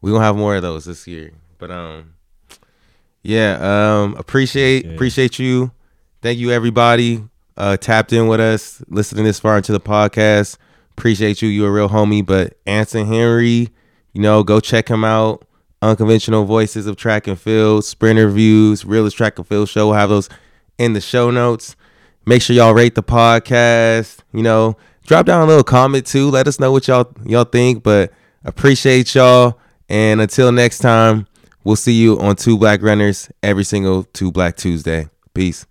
We gonna have more of those this year. But um, yeah. Um, appreciate okay. appreciate you. Thank you, everybody. Uh, tapped in with us, listening this far into the podcast. Appreciate you. You a real homie. But Anson Henry, you know, go check him out. Unconventional Voices of Track and Field, Sprinter Views, Realest Track and Field Show. We'll have those in the show notes. Make sure y'all rate the podcast. You know, drop down a little comment too. Let us know what y'all y'all think. But appreciate y'all. And until next time, we'll see you on Two Black Runners every single Two Black Tuesday. Peace.